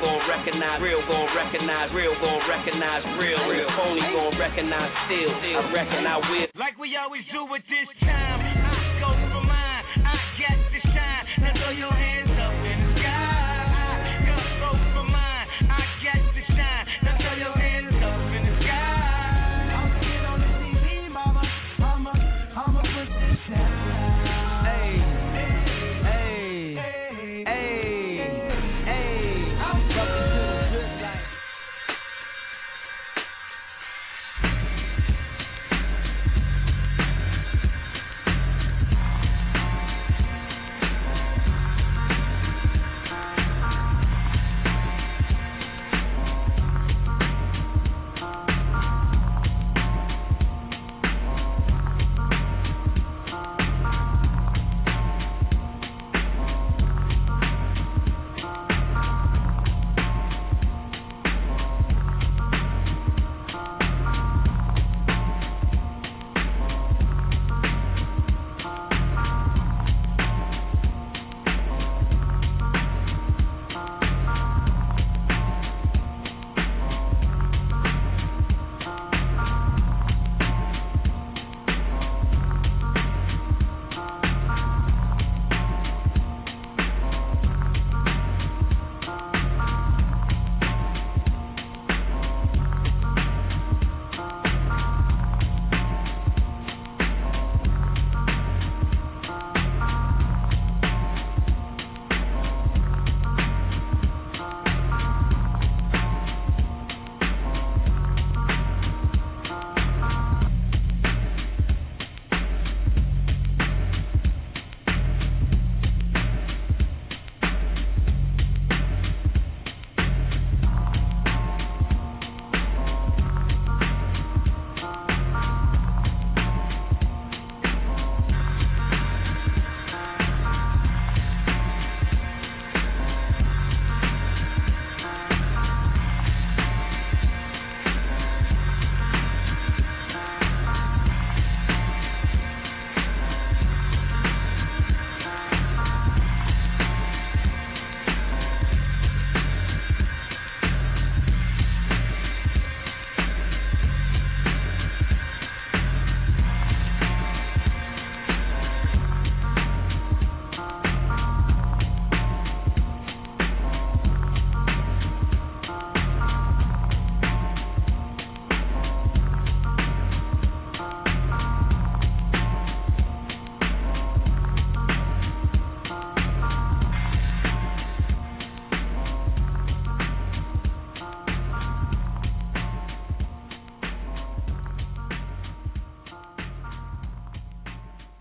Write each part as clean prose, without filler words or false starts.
gon' recognize real, gon' recognize real, gon' recognize real, real phony gon' recognize still, I reckon I will. Like we always do with this time, I go for mine, I got to shine. Now throw your hands up in the sky. I go for mine, I got to shine. Now throw your hands up in the sky. I'm sitting on the TV, mama, I'ma put this down.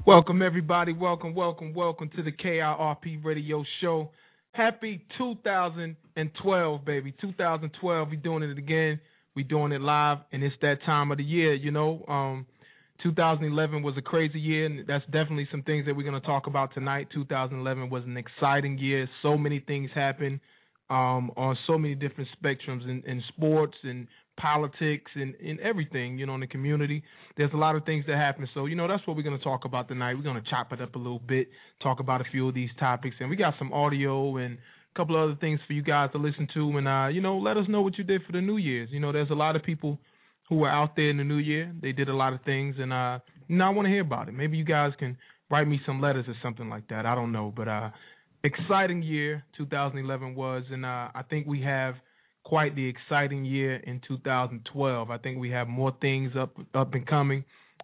Welcome, everybody. Welcome to the KIRP Radio Show. Happy 2012, baby. 2012, we're doing it again. We're doing it live, and it's that time of the year, you know. 2011 was a crazy year, and that's definitely some things that we're going to talk about tonight. 2011 was an exciting year. So many things happened on so many different spectrums in sports and politics and everything, you know, in the community. There's a lot of things that happen. So, you know, that's what we're going to talk about tonight. We're going to chop it up a little bit, talk about a few of these topics. And we got some audio and a couple of other things for you guys to listen to. And, you know, let us know what you did for the New Year's. You know, there's a lot of people who were out there in the New Year. They did a lot of things. And, you know, I want to hear about it. Maybe you guys can write me some letters or something like that. I don't know. But exciting year 2011 was. And I think we have quite the exciting year in 2012. I think we have more things up and coming.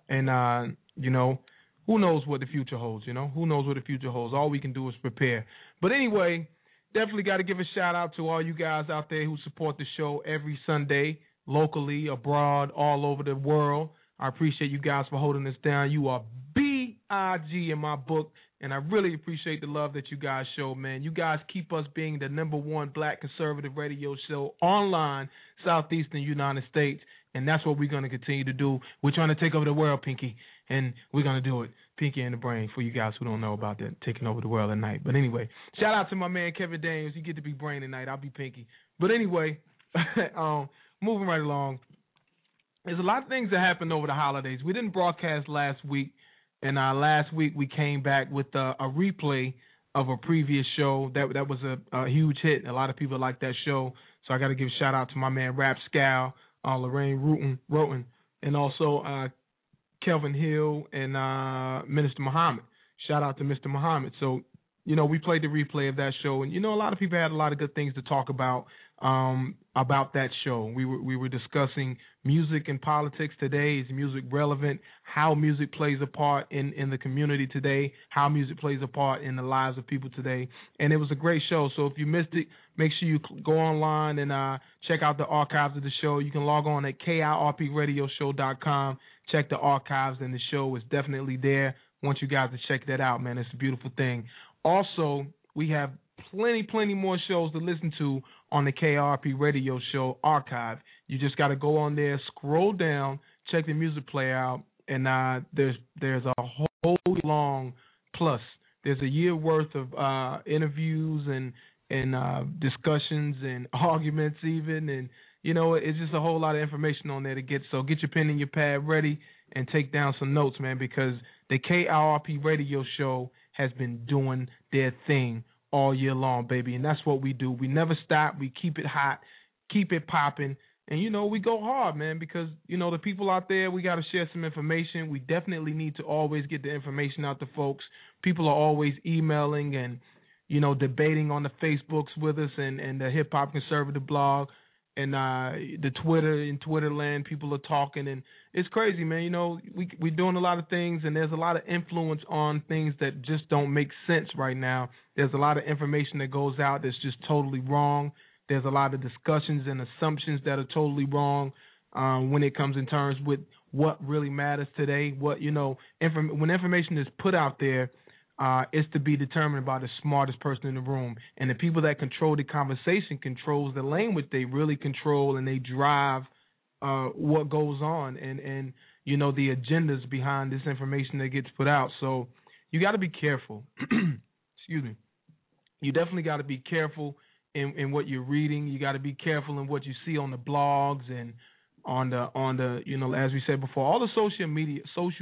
And, you know, who knows what the future holds, you know? Who knows what the future holds? All we can do is prepare. But anyway, definitely got to give a shout-out to all you guys out there who support the show every Sunday, locally, abroad, all over the world. I appreciate you guys for holding this down. You are B.I.G. in my book, and I really appreciate the love that you guys show, man. You guys keep us being the #1 black conservative radio show online, southeastern United States, and that's what we're going to continue to do. We're trying to take over the world, Pinky, and we're going to do it. Pinky in the brain for you guys who don't know about that, taking over the world at night. But anyway, shout out to my man Kevin Dames. You get to be brain tonight. I'll be Pinky. But anyway, moving right along, there's a lot of things that happened over the holidays. We didn't broadcast last week. And last week we came back with a replay of a previous show. That was a huge hit. A lot of people like that show. So I got to give a shout out to my man Rap Scowl, Lorraine Roten, and also Kelvin Hill and Minister Muhammad. Shout out to Mr. Muhammad. So, you know, we played the replay of that show, and, you know, a lot of people had a lot of good things to talk about that show. We were discussing music and politics today. Is music relevant? How music plays a part in the community today? How music plays a part in the lives of people today? And it was a great show. So if you missed it, make sure you go online and check out the archives of the show. You can log on at KIRPRadioshow.com. Check the archives, and the show is definitely there. I want you guys to check that out, man. It's a beautiful thing. Also, we have plenty more shows to listen to on the KRP Radio Show archive. You just got to go on there, scroll down, check the music player out, and there's a whole long plus. There's a year worth of interviews and discussions and arguments even, and you know, it's just a whole lot of information on there to get. So get your pen and your pad ready and take down some notes, man, because the KRP Radio Show has been doing their thing all year long, baby. And that's what we do. We never stop. We keep it hot, keep it popping. And, you know, we go hard, man, because, you know, the people out there, we got to share some information. We definitely need to always get the information out to folks. People are always emailing and, you know, debating on the Facebooks with us and the Hip Hop Conservative blog. And the Twitter, in Twitterland, people are talking, and it's crazy, man. You know, we're doing a lot of things, and there's a lot of influence on things that just don't make sense right now. There's a lot of information that goes out that's just totally wrong. There's a lot of discussions and assumptions that are totally wrong when it comes in terms with what really matters today. What, you know, when information is put out there, is to be determined by the smartest person in the room. And the people that control the conversation controls the language. They really control and they drive what goes on and you know, the agendas behind this information that gets put out. So you got to be careful. Excuse me. You definitely got to be careful in what you're reading. You got to be careful in what you see on the blogs and on the you know, as we said before, all the social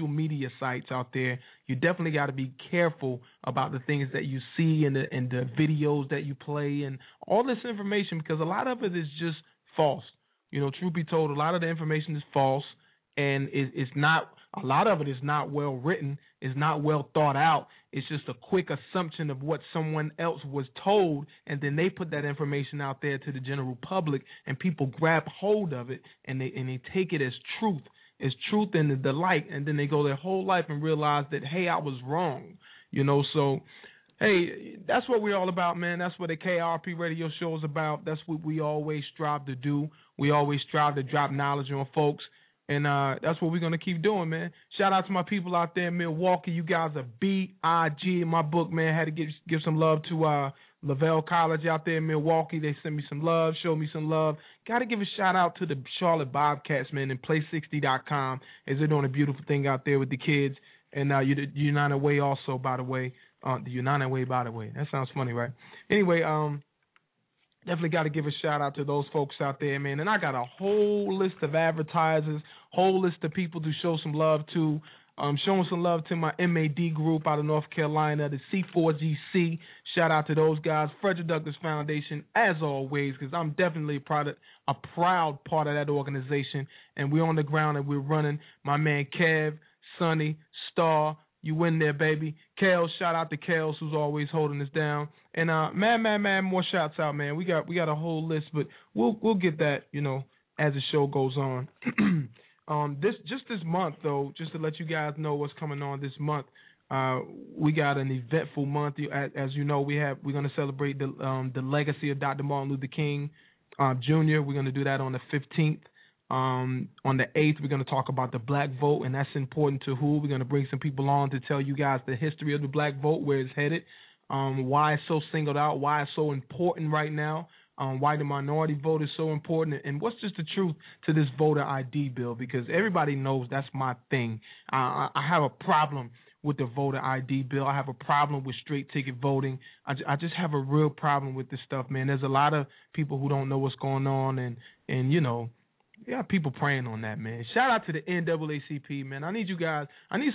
media sites out there. You definitely got to be careful about the things that you see and the videos that you play and all this information, because a lot of it is just false. You know, truth be told, a lot of the information is false, and it's not, a lot of it is not well written, it's not well thought out. It's just a quick assumption of what someone else was told, and then they put that information out there to the general public, and people grab hold of it, and they take it as truth. It's truth and the delight, and then they go their whole life and realize that, hey, I was wrong. You know, so, hey, that's what we're all about, man. That's what the KRP Radio Show is about. That's what we always strive to do. We always strive to drop knowledge on folks. And that's what we're going to keep doing, man. Shout out to my people out there in Milwaukee. You guys are B.I.G. in my book, man. I had to give some love to Lavelle College out there in Milwaukee. They sent me some love, showed me some love. Got to give a shout out to the Charlotte Bobcats, man, and Play60.com, as they're doing a beautiful thing out there with the kids. And United Way also, by the way. The United Way, by the way. That sounds funny, right? Anyway, definitely got to give a shout-out to those folks out there, man. And I got a whole list of advertisers, whole list of people to show some love to. Showing some love to my MAD group out of North Carolina, the C4GC. Shout-out to those guys. Frederick Douglass Foundation, as always, because I'm definitely a proud part of that organization. And we're on the ground and we're running. My man Kev, Sonny, Star, you in there, baby. Kels, shout out to Kels, who's always holding us down. And man, more shouts out, man. We got a whole list, but we'll get that, you know, as the show goes on. This month, though, just to let you guys know what's coming on this month, we got an eventful month. As you know, we're going to celebrate the legacy of Dr. Martin Luther King Jr. We're going to do that on the 15th. On the 8th, we're going to talk about the black vote, and that's important to who. We're going to bring some people on to tell you guys the history of the black vote, where it's headed, why it's so singled out, why it's so important right now, why the minority vote is so important, and what's just the truth to this voter ID bill, because everybody knows that's my thing. I have a problem with the voter ID bill. I have a problem with straight ticket voting. I just have a real problem with this stuff, man. There's a lot of people who don't know what's going on, and you know, yeah, people praying on that, man. Shout out to the NAACP, man. I need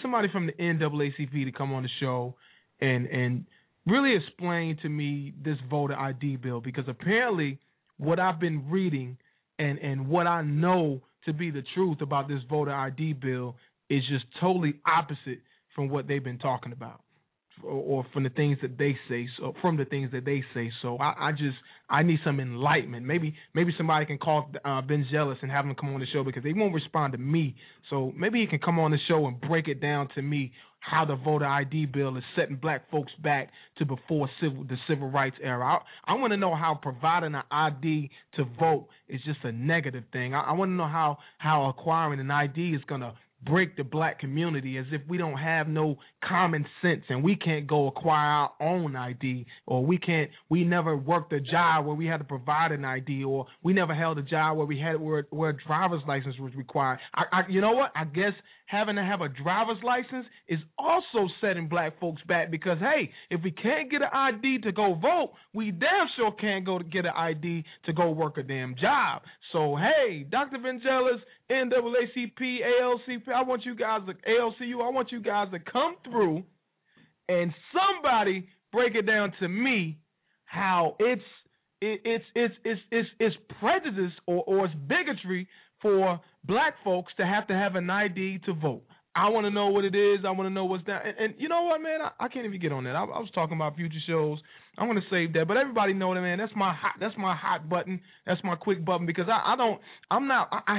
somebody from the NAACP to come on the show and really explain to me this voter ID bill, because apparently what I've been reading and what I know to be the truth about this voter ID bill is just totally opposite from what they've been talking about, or from the things that they say. So I need some enlightenment. Maybe somebody can call Ben Jealous and have him come on the show, because they won't respond to me. So maybe he can come on the show and break it down to me how the voter ID bill is setting black folks back to before the civil rights era. I want to know how providing an ID to vote is just a negative thing. I want to know how acquiring an ID is going to break the black community, as if we don't have no common sense and we can't go acquire our own ID, or we never worked a job where we had to provide an ID, or we never held a job where a driver's license was required. You know what? I guess having to have a driver's license is also setting black folks back, because hey, if we can't get an ID to go vote, we damn sure can't go to get an ID to go work a damn job. So hey, Dr. Vangelis, NAACP, ALCP, I want you guys to come through and somebody break it down to me how it's prejudice or it's bigotry for black folks to have an ID to vote. I want to know what it is. I want to know what's down. And you know what, man? I can't even get on that. I was talking about future shows. I want to save that. But everybody know that, man. That's my hot button. That's my quick button, because I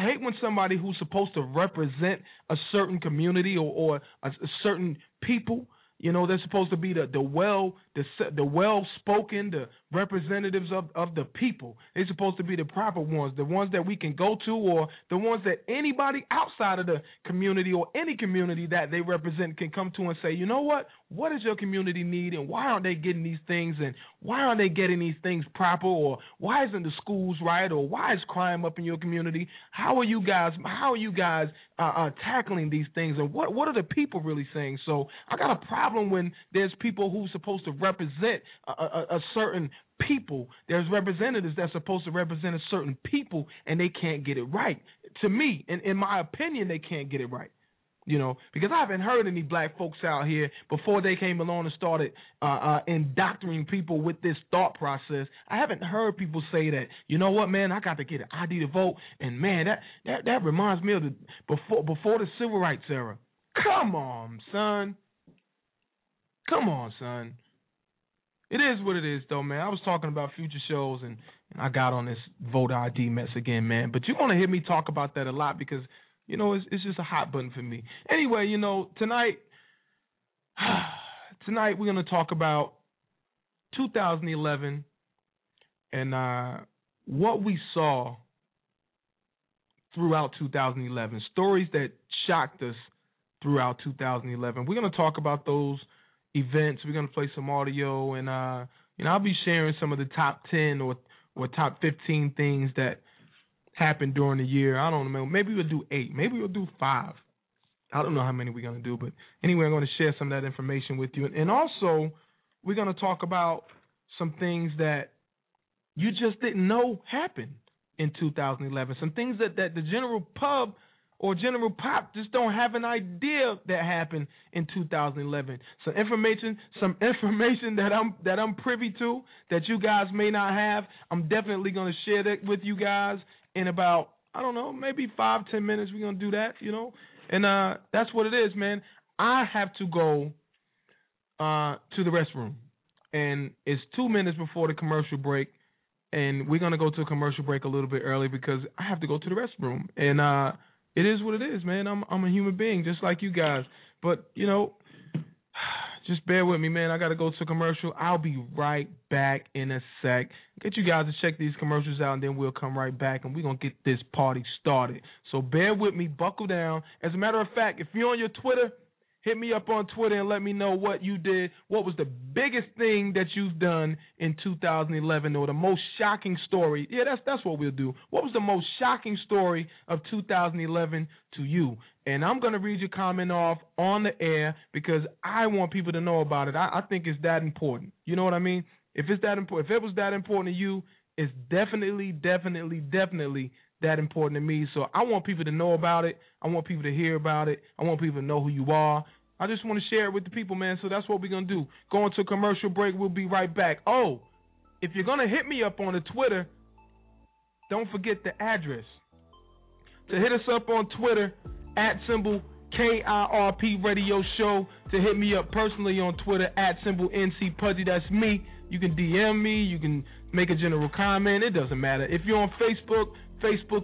hate when somebody who's supposed to represent a certain community or a certain people, you know, they're supposed to be the well-spoken, the representatives of the people. They're supposed to be the proper ones, the ones that we can go to, or the ones that anybody outside of the community or any community that they represent can come to and say, you know what does your community need, and why aren't they getting these things, and why aren't they getting these things proper, or why isn't the schools right, or why is crime up in your community? How are you guys tackling these things, and what are the people really saying? So I got a problem when there's people who's supposed to represent a certain people. There's representatives that's supposed to represent a certain people, and they can't get it right. To me, in my opinion, they can't get it right. You know, because I haven't heard any black folks out here before they came along and started indoctrinating people with this thought process. I haven't heard people say that, you know what, man, I got to get an ID to vote. And, man, that reminds me of the before the civil rights era. Come on, son. It is what it is, though, man. I was talking about future shows, and I got on this voter ID mess again, man. But you're going to hear me talk about that a lot, because – you know, it's just a hot button for me. Anyway, you know, tonight we're going to talk about 2011 and what we saw throughout 2011, stories that shocked us throughout 2011. We're going to talk about those events. We're going to play some audio, and I'll be sharing some of the top 10 or top 15 things that happened during the year. I don't know. Maybe we'll do 8. Maybe we'll do 5. I don't know how many we're going to do, but anyway, I'm going to share some of that information with you. And also, we're going to talk about some things that you just didn't know happened in 2011. Some things that the general pub or general pop just don't have an idea that happened in 2011. Some information that I'm privy to that you guys may not have. I'm definitely going to share that with you guys. In about, I don't know, maybe 5-10 minutes, we're going to do that, you know. And that's what it is, man. I have to go to the restroom. And it's 2 minutes before the commercial break. And we're going to go to a commercial break a little bit early because I have to go to the restroom. And it is what it is, man. I'm a human being just like you guys. But, you know, just bear with me, man. I got to go to commercial. I'll be right back in a sec. Get you guys to check these commercials out, and then we'll come right back, and we're going to get this party started. So bear with me. Buckle down. As a matter of fact, if you're on your Twitter, hit me up on Twitter and let me know what you did. What was the biggest thing that you've done in 2011, or the most shocking story? Yeah, that's what we'll do. What was the most shocking story of 2011 to you? And I'm going to read your comment off on the air because I want people to know about it. I think it's that important. You know what I mean? If it's that important, if it was that important to you, it's definitely that important to me. So I want people to know about it. I want people to hear about it. I want people to know who you are. I just want to share it with the people, man. So that's what we're going to do. Going to a commercial break. We'll be right back. Oh, if you're going to hit me up on the Twitter, don't forget the address. To hit us up on Twitter, @ KIRP Radio Show. To hit me up personally on Twitter, @ NC Pudgy. That's me. You can DM me. You can make a general comment. It doesn't matter. If you're on Facebook,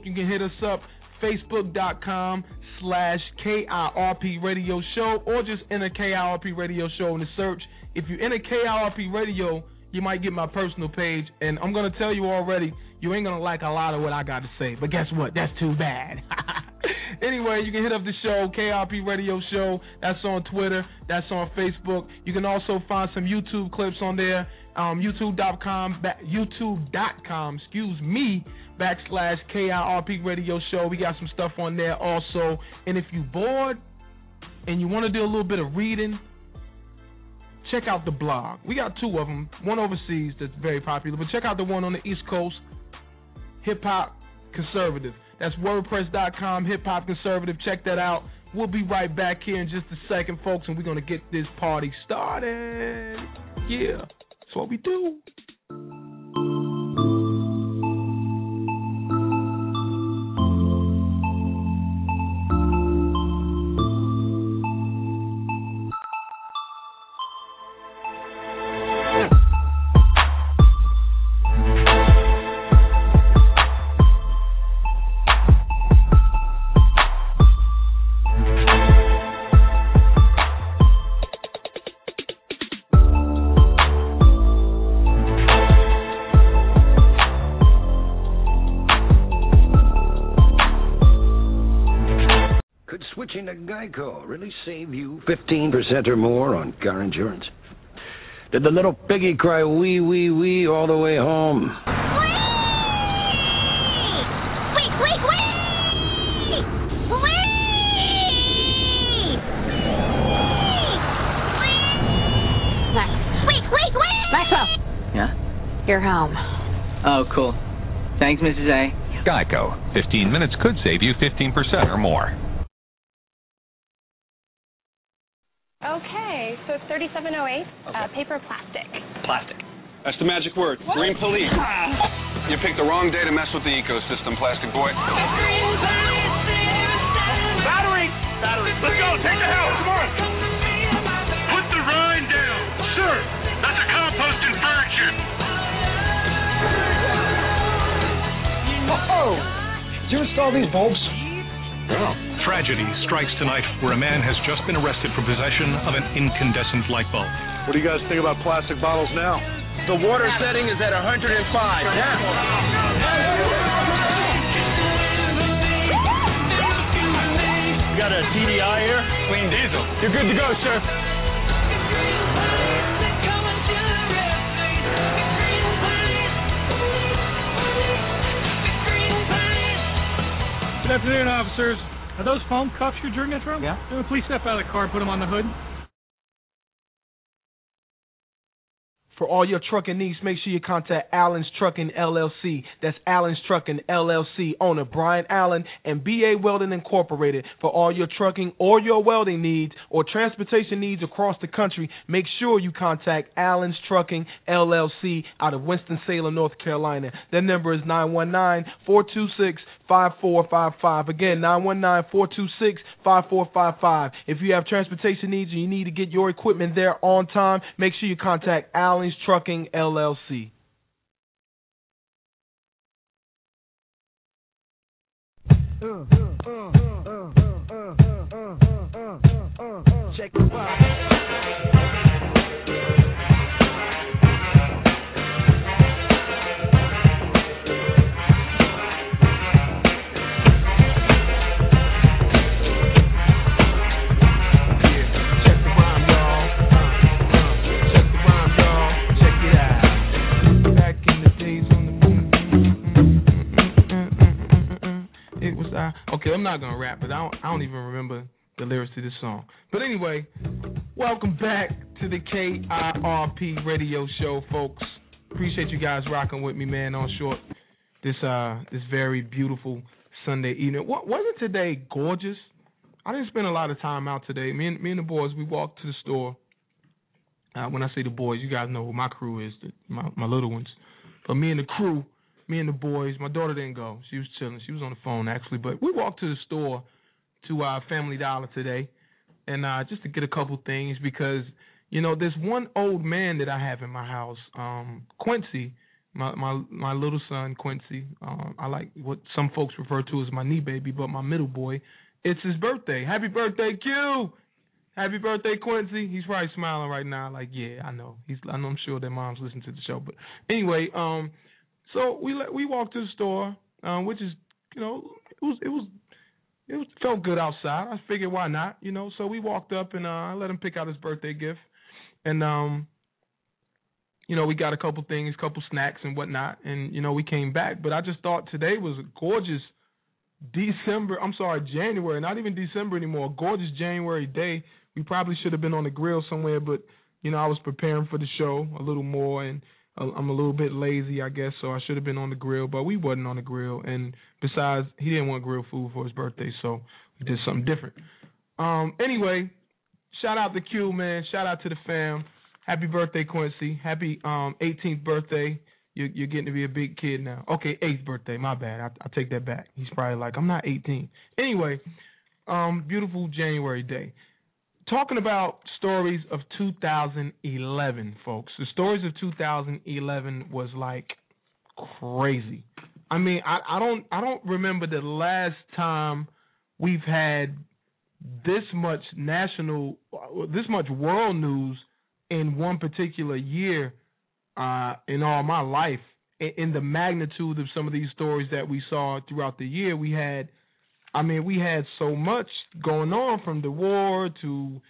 you can hit us up. Facebook.com/KIRP Radio Show, or just enter KIRP Radio Show in the search. If you enter KIRP Radio, you might get my personal page, and I'm going to tell you already, you ain't going to like a lot of what I got to say, but guess what? That's too bad. Anyway, you can hit up the show, KIRP Radio Show. That's on Twitter. That's on Facebook. You can also find some YouTube clips on there, youtube.com/ KIRP Radio Show. We got some stuff on there also. And if you bored and you want to do a little bit of reading, check out the blog. We got two of them, one overseas that's very popular, but check out the one on the East Coast, Hip Hop Conservative. That's wordpress.com, Hip Hop Conservative. Check that out. We'll be right back here in just a second, folks, and we're going to get this party started. Yeah, that's what we do. Really save you 15% or more on car insurance. Did the little piggy cry wee wee wee all the way home? Wee! Wee wee wee! Wee! Wee! Wee wee wee! Maxwell. Yeah? You're home. Oh, cool. Thanks, Mrs. A. Geico. 15 minutes could save you 15% or more. Okay, so 3708, okay. Paper plastic. Plastic. That's the magic word. What? Green police. You picked the wrong day to mess with the ecosystem, plastic boy. Battery! Battery. Let's go, take the helm, come on. Put the rind down. Sir, that's a compost inversion. Oh, did you install these bulbs? No. Tragedy strikes tonight where a man has just been arrested for possession of an incandescent light bulb. What do you guys think about plastic bottles now? The water setting is at 105. Yeah. You got a DDI here? Clean diesel. You're good to go, sir. Good afternoon, officers. Are those foam cuffs you're drinking from? Yeah. Please step out of the car and put them on the hood. For all your trucking needs, make sure you contact Allen's Trucking LLC. That's Allen's Trucking LLC owner Brian Allen and BA Welding Incorporated. For all your trucking or your welding needs or transportation needs across the country, make sure you contact Allen's Trucking LLC out of Winston-Salem, North Carolina. Their number is 919-426-5455. Again, 919-426-5455. If you have transportation needs and you need to get your equipment there on time, make sure you contact Allen's Trucking LLC. Check it out. Okay, I'm not gonna rap, but I don't even remember the lyrics to this song. But anyway, welcome back to the KIRP Radio Show, folks. Appreciate you guys rocking with me, man. On short, this very beautiful Sunday evening. Wasn't today gorgeous? I didn't spend a lot of time out today. Me and the boys, we walked to the store. When I say the boys, you guys know who my crew is, my little ones. But me and the crew, me and the boys, my daughter didn't go. She was chilling. She was on the phone, actually. But we walked to the store to our Family Dollar today, and just to get a couple things because, you know, there's one old man that I have in my house, Quincy, my little son, Quincy. I like what some folks refer to as my knee baby, but my middle boy. It's his birthday. Happy birthday, Q! Happy birthday, Quincy. He's probably smiling right now like, yeah, I know. I'm sure their moms listen to the show. But anyway, so we walked to the store, which is, you know, it felt good outside. I figured why not, you know. So we walked up and I let him pick out his birthday gift. And, you know, we got a couple things, a couple snacks and whatnot. And, you know, we came back. But I just thought today was a gorgeous January, not even December anymore, a gorgeous January day. We probably should have been on the grill somewhere, but, you know, I was preparing for the show a little more, and I'm a little bit lazy, I guess, so I should have been on the grill, but we wasn't on the grill, and besides, he didn't want grill food for his birthday, so we did something different. Anyway, shout out to Q, man. Shout out to the fam. Happy birthday, Quincy. Happy 18th birthday. You're getting to be a big kid now. Okay, 8th birthday. My bad. I take that back. He's probably like, I'm not 18. Anyway, beautiful January day. Talking about stories of 2011, folks. The stories of 2011 was like crazy. I mean, I don't remember the last time we've had this much world news in one particular year. In all my life, in the magnitude of some of these stories that we saw throughout the year, we had so much going on, from the war to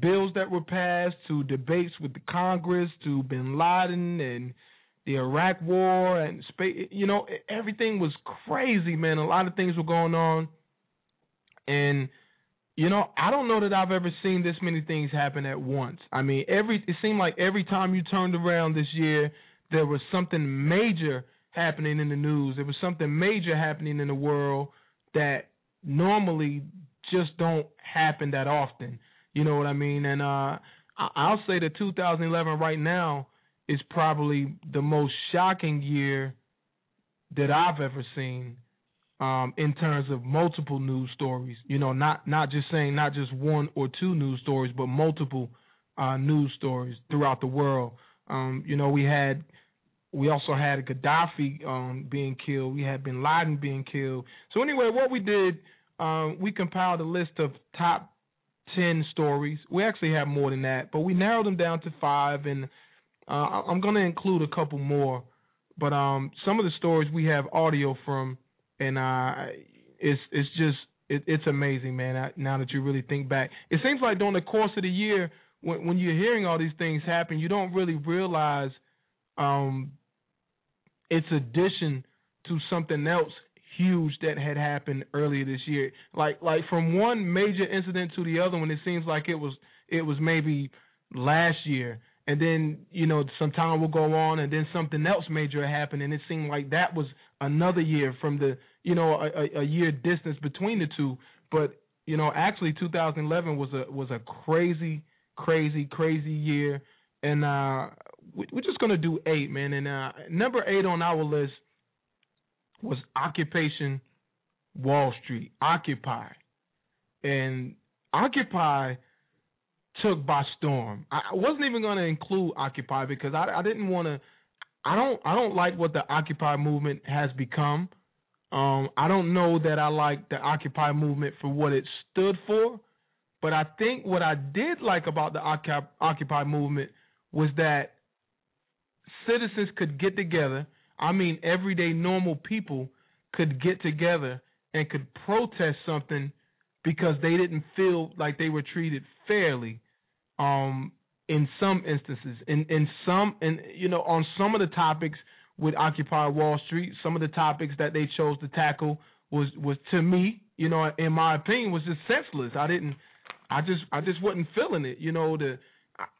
bills that were passed, to debates with the Congress, to bin Laden and the Iraq war and space. You know, everything was crazy, man. A lot of things were going on, and you know, I don't know that I've ever seen this many things happen at once. I mean, it seemed like every time you turned around this year, there was something major happening in the news. There was something major happening in the world that normally just don't happen that often. You know what I mean? And I'll say that 2011 right now is probably the most shocking year that I've ever seen. In terms of multiple news stories, you know, not just one or two news stories, but multiple news stories throughout the world. You know, we also had Gaddafi being killed. We had bin Laden being killed. So anyway, what we did, we compiled a list of top 10 stories. We actually have more than that, but we narrowed them down to 5, and I'm going to include a couple more. But some of the stories we have audio from. And it's amazing, man, now that you really think back. It seems like during the course of the year, when you're hearing all these things happen, you don't really realize it's addition to something else huge that had happened earlier this year. Like from one major incident to the other one, it seems like it was maybe last year. And then, you know, some time will go on, and then something else major happened, and it seemed like that was another year from the, you know, a year distance between the two. But, you know, actually 2011 was a crazy, crazy, crazy year, and we're just going to do 8, man. And number 8 on our list was Occupation Wall Street, Occupy. And Occupy took by storm. I wasn't even going to include Occupy because I didn't want to. I don't like what the Occupy movement has become. I don't know that I like the Occupy movement for what it stood for, but I think what I did like about the Occupy movement was that citizens could get together. I mean, everyday normal people could get together and could protest something because they didn't feel like they were treated fairly. In some instances, in you know, on some of the topics with Occupy Wall Street, some of the topics that they chose to tackle was to me, you know, in my opinion, was just senseless. I just wasn't feeling it, you know.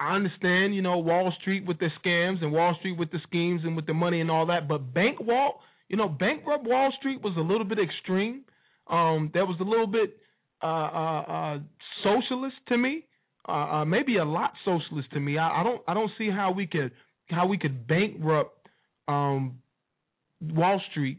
I understand, you know, Wall Street with the scams and Wall Street with the schemes and with the money and all that, but bankrupt Wall Street was a little bit extreme. That was a little bit socialist to me, maybe a lot socialist to me. I don't see how we could bankrupt Wall Street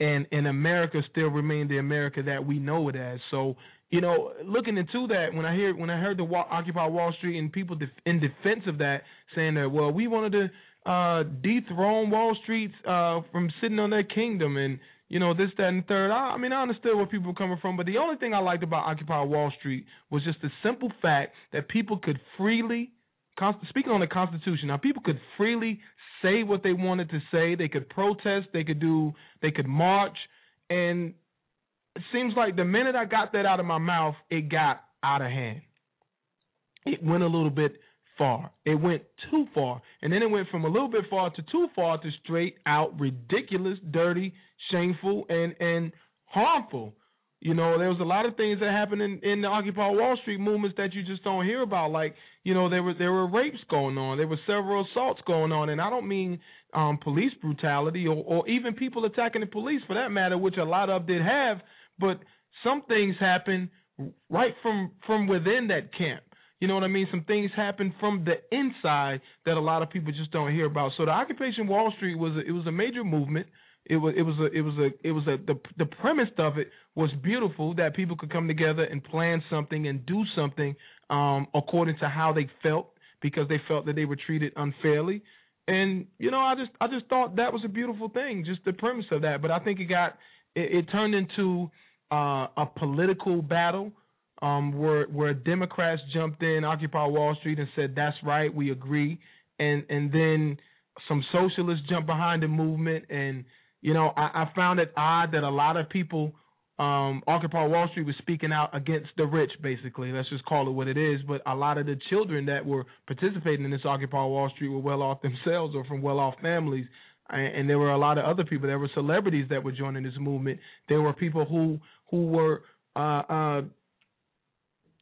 and America still remain the America that we know it as. So, you know, looking into that, when I heard the Occupy Wall Street and people in defense of that saying that, well, we wanted to dethrone Wall Street from sitting on their kingdom and, you know, this, that, and third. I mean, I understood where people were coming from, but the only thing I liked about Occupy Wall Street was just the simple fact that people could freely, speaking on the Constitution, now people could freely say what they wanted to say. They could protest. They could march. And it seems like the minute I got that out of my mouth, it got out of hand. It went a little bit far. It went too far. And then it went from a little bit far to too far to straight out ridiculous, dirty, shameful, and harmful. You know, there was a lot of things that happened in the Occupy Wall Street movements that you just don't hear about. Like, you know, there were rapes going on. There were several assaults going on. And I don't mean police brutality or even people attacking the police for that matter, which a lot of did have. But some things happen right from within that camp. You know what I mean? Some things happen from the inside that a lot of people just don't hear about. So the Occupation Wall Street was a major movement. The premise of it was beautiful, that people could come together and plan something and do something according to how they felt, because they felt that they were treated unfairly. And, you know, I just thought that was a beautiful thing, just the premise of that. But I think it turned into a political battle where Democrats jumped in, Occupy Wall Street, and said, that's right, we agree. And then some socialists jumped behind the movement. And, you know, I found it odd that a lot of people, Occupy Wall Street was speaking out against the rich, basically. Let's just call it what it is. But a lot of the children that were participating in this Occupy Wall Street were well off themselves or from well off families. And there were a lot of other people. There were celebrities that were joining this movement. There were people who were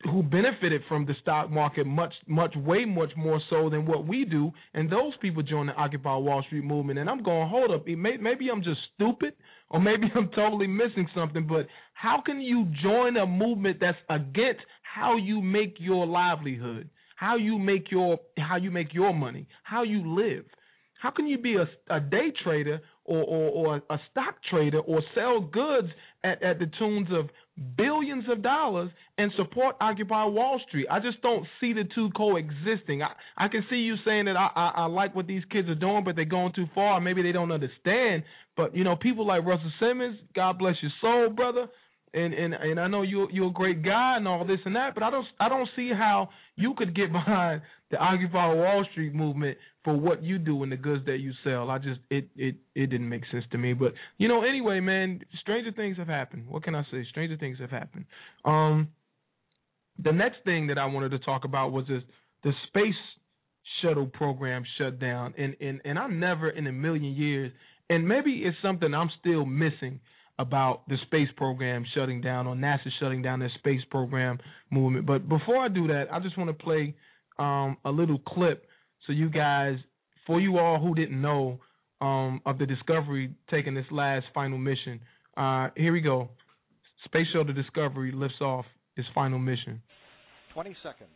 who benefited from the stock market way much more so than what we do. And those people joined the Occupy Wall Street movement. And I'm going, hold up, maybe I'm just stupid, or maybe I'm totally missing something. But how can you join a movement that's against how you make your livelihood, how you make your money, how you live? How can you be a day trader or a stock trader or sell goods at the tunes of billions of dollars and support Occupy Wall Street? I just don't see the two coexisting. I can see you saying that I like what these kids are doing, but they're going too far. Maybe they don't understand. But, you know, people like Russell Simmons, God bless your soul, brother. And I know you're a great guy and all this and that, but I don't see how you could get behind the Occupy Wall Street movement for what you do and the goods that you sell. I just it didn't make sense to me. But, you know, anyway, man, stranger things have happened. What can I say? Stranger things have happened. The next thing that I wanted to talk about was this, the space shuttle program shut down, and I never in a million years, and maybe it's something I'm still missing about the space program shutting down, or NASA shutting down their space program movement. But before I do that, I just want to play a little clip so you guys, for you all who didn't know of the Discovery taking this last final mission. Here we go. Space Shuttle Discovery lifts off its final mission. 20 seconds.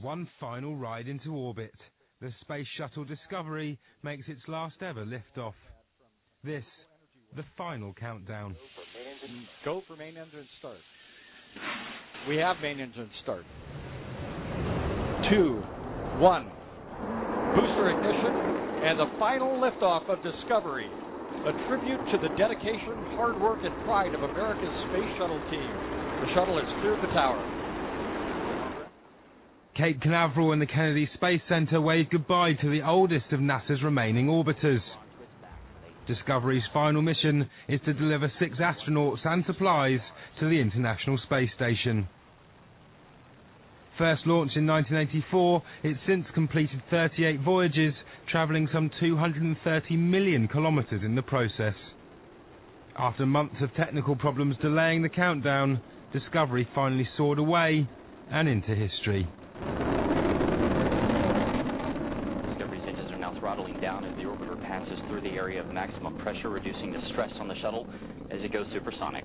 One final ride into orbit. The Space Shuttle Discovery makes its last ever liftoff. This the final countdown. Go for main engine start. We have main engine start. 2, 1. Booster ignition and the final liftoff of Discovery. A tribute to the dedication, hard work, and pride of America's space shuttle team. The shuttle has cleared the tower. Cape Canaveral and the Kennedy Space Center wave goodbye to the oldest of NASA's remaining orbiters. Discovery's final mission is to deliver 6 astronauts and supplies to the International Space Station. First launched in 1984, it's since completed 38 voyages, travelling some 230 million kilometres in the process. After months of technical problems delaying the countdown, Discovery finally soared away and into history. Down as the orbiter passes through the area of maximum pressure, reducing the stress on the shuttle as it goes supersonic.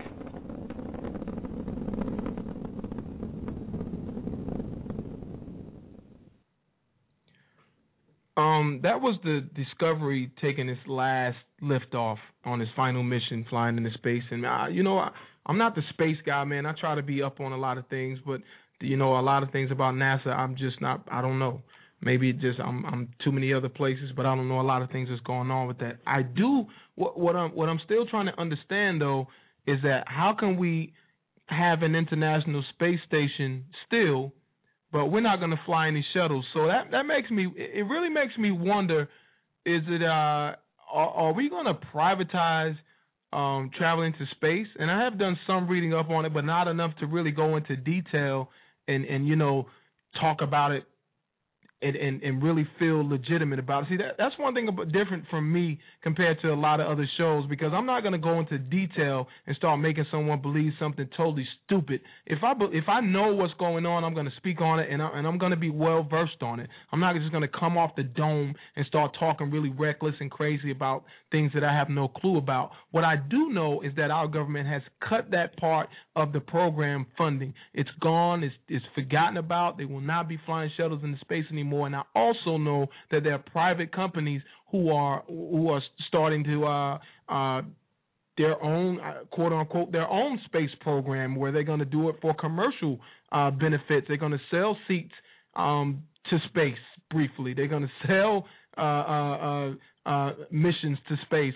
That was the Discovery taking its last liftoff on its final mission, flying into space. And, I'm not the space guy, man. I try to be up on a lot of things, but, a lot of things about NASA, I'm just not, I don't know. Maybe it just I'm too many other places, but I don't know a lot of things that's going on with that. I do what I'm still trying to understand, though, is that how can we have an International Space Station still, but we're not going to fly any shuttles? So that makes me, it really makes me wonder, is it are we going to privatize traveling to space? And I have done some reading up on it, but not enough to really go into detail and talk about it and really feel legitimate about it. See, that's one thing different from me compared to a lot of other shows, because I'm not going to go into detail and start making someone believe something totally stupid. If I know what's going on, I'm going to speak on it, and I'm going to be well-versed on it. I'm not just going to come off the dome and start talking really reckless and crazy about things that I have no clue about. What I do know is that our government has cut that part of the program funding. It's gone. It's forgotten about. They will not be flying shuttles into space anymore. And I also know that there are private companies who are starting to their own quote unquote their own space program, where they're going to do it for commercial benefits. They're going to sell seats to space briefly. They're going to sell missions to space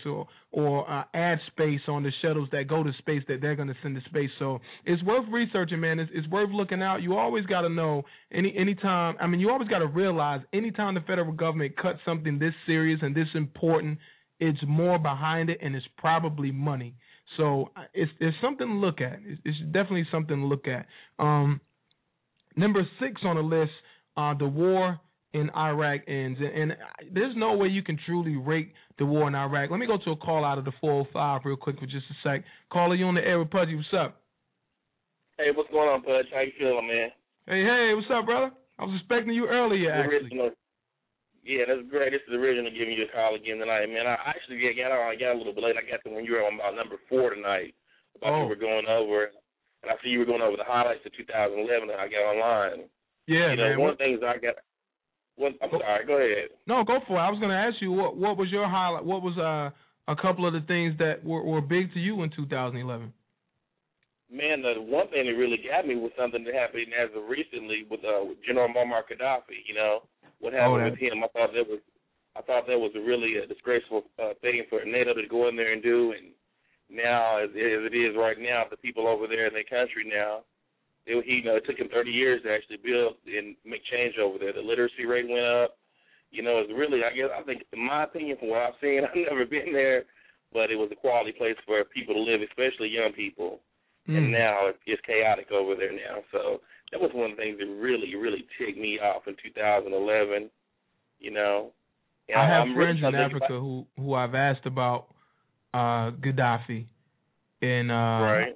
or add space on the shuttles that go to space that they're going to send to space. So it's worth researching, man. It's worth looking out. You always got to know you always got to realize anytime the federal government cuts something this serious and this important, it's more behind it, and it's probably money. So it's something to look at. It's definitely something to look at. Number 6 on the list, the war in Iraq ends, and there's no way you can truly rate the war in Iraq. Let me go to a call out of the 405 real quick for just a sec. Caller, you on the air with Pudgy. What's up? Hey, what's going on, Pudge? How you feeling, man? Hey, what's up, brother? I was expecting you earlier, actually. Yeah, that's great. This is original giving you a call again tonight, man. I actually got a little bit late. I got to when you were on about number 4 tonight. You were going over, and I see you were going over the highlights of 2011, and I got online. Yeah, man. I'm sorry, go ahead. No, go for it. I was going to ask you, what was your highlight? What was a couple of the things that were big to you in 2011? Man, the one thing that really got me was something that happened as of recently with General Muammar Gaddafi. What happened with him? I thought that was a really disgraceful thing for NATO to go in there and do. And now, as it is right now, the people over there in their country now, it took him 30 years to actually build and make change over there. The literacy rate went up. It's really, I think, in my opinion, from what I've seen, I've never been there, but it was a quality place for people to live, especially young people. Mm. And now it's chaotic over there now. So that was one of the things that really, really ticked me off in 2011. And I have friends in Africa who I've asked about Gaddafi. And right.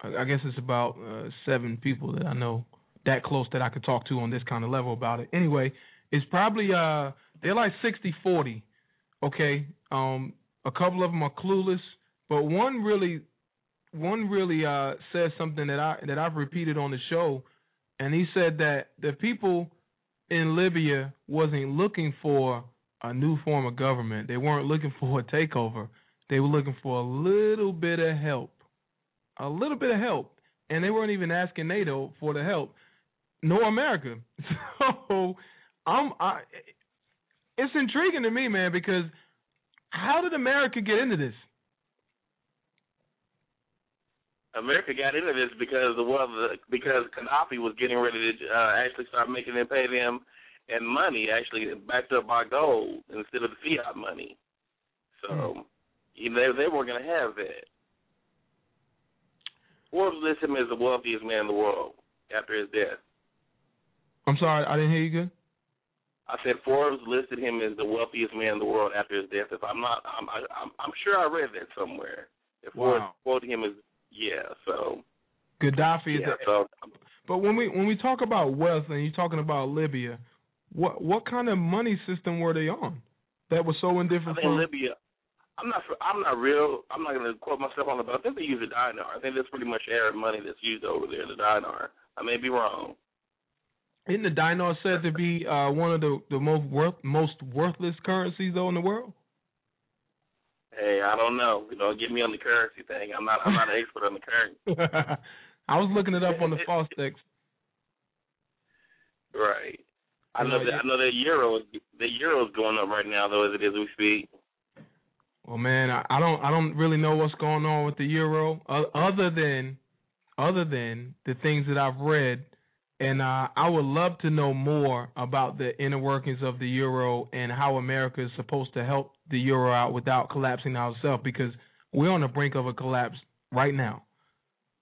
I guess it's about 7 people that I know that close that I could talk to on this kind of level about it. Anyway, it's probably they're like 60-40, okay? A couple of them are clueless, but one really says something that I've repeated on the show, and he said that the people in Libya wasn't looking for a new form of government. They weren't looking for a takeover. They were looking for a little bit of help, and they weren't even asking NATO for the help, nor America. So it's intriguing to me, man, because how did America get into this? America got into this because Gaddafi was getting ready to actually start making them pay them in money, actually backed up by gold instead of the fiat money. So they weren't going to have that. Forbes lists him as the wealthiest man in the world after his death. I'm sorry, I didn't hear you good. I said Forbes listed him as the wealthiest man in the world after his death. If I'm not, I'm sure I read that somewhere. If Forbes quoted him as, Gaddafi. Yeah, but when we talk about wealth and you're talking about Libya, what kind of money system were they on that was so indifferent from Libya? I'm not going to quote myself on it, but I think they use a dinar. I think that's pretty much Arab money that's used over there, the dinar. I may be wrong. Isn't the dinar said to be one of the most worthless currencies though in the world? Hey, I don't know. Don't get me on the currency thing. I'm not an expert on the currency. I was looking it up on the Fostex. Right. I know the euro's going up right now though, as it is we speak. Well, man, I don't really know what's going on with the euro other than the things that I've read. And I would love to know more about the inner workings of the euro and how America is supposed to help the euro out without collapsing ourselves, because we're on the brink of a collapse right now.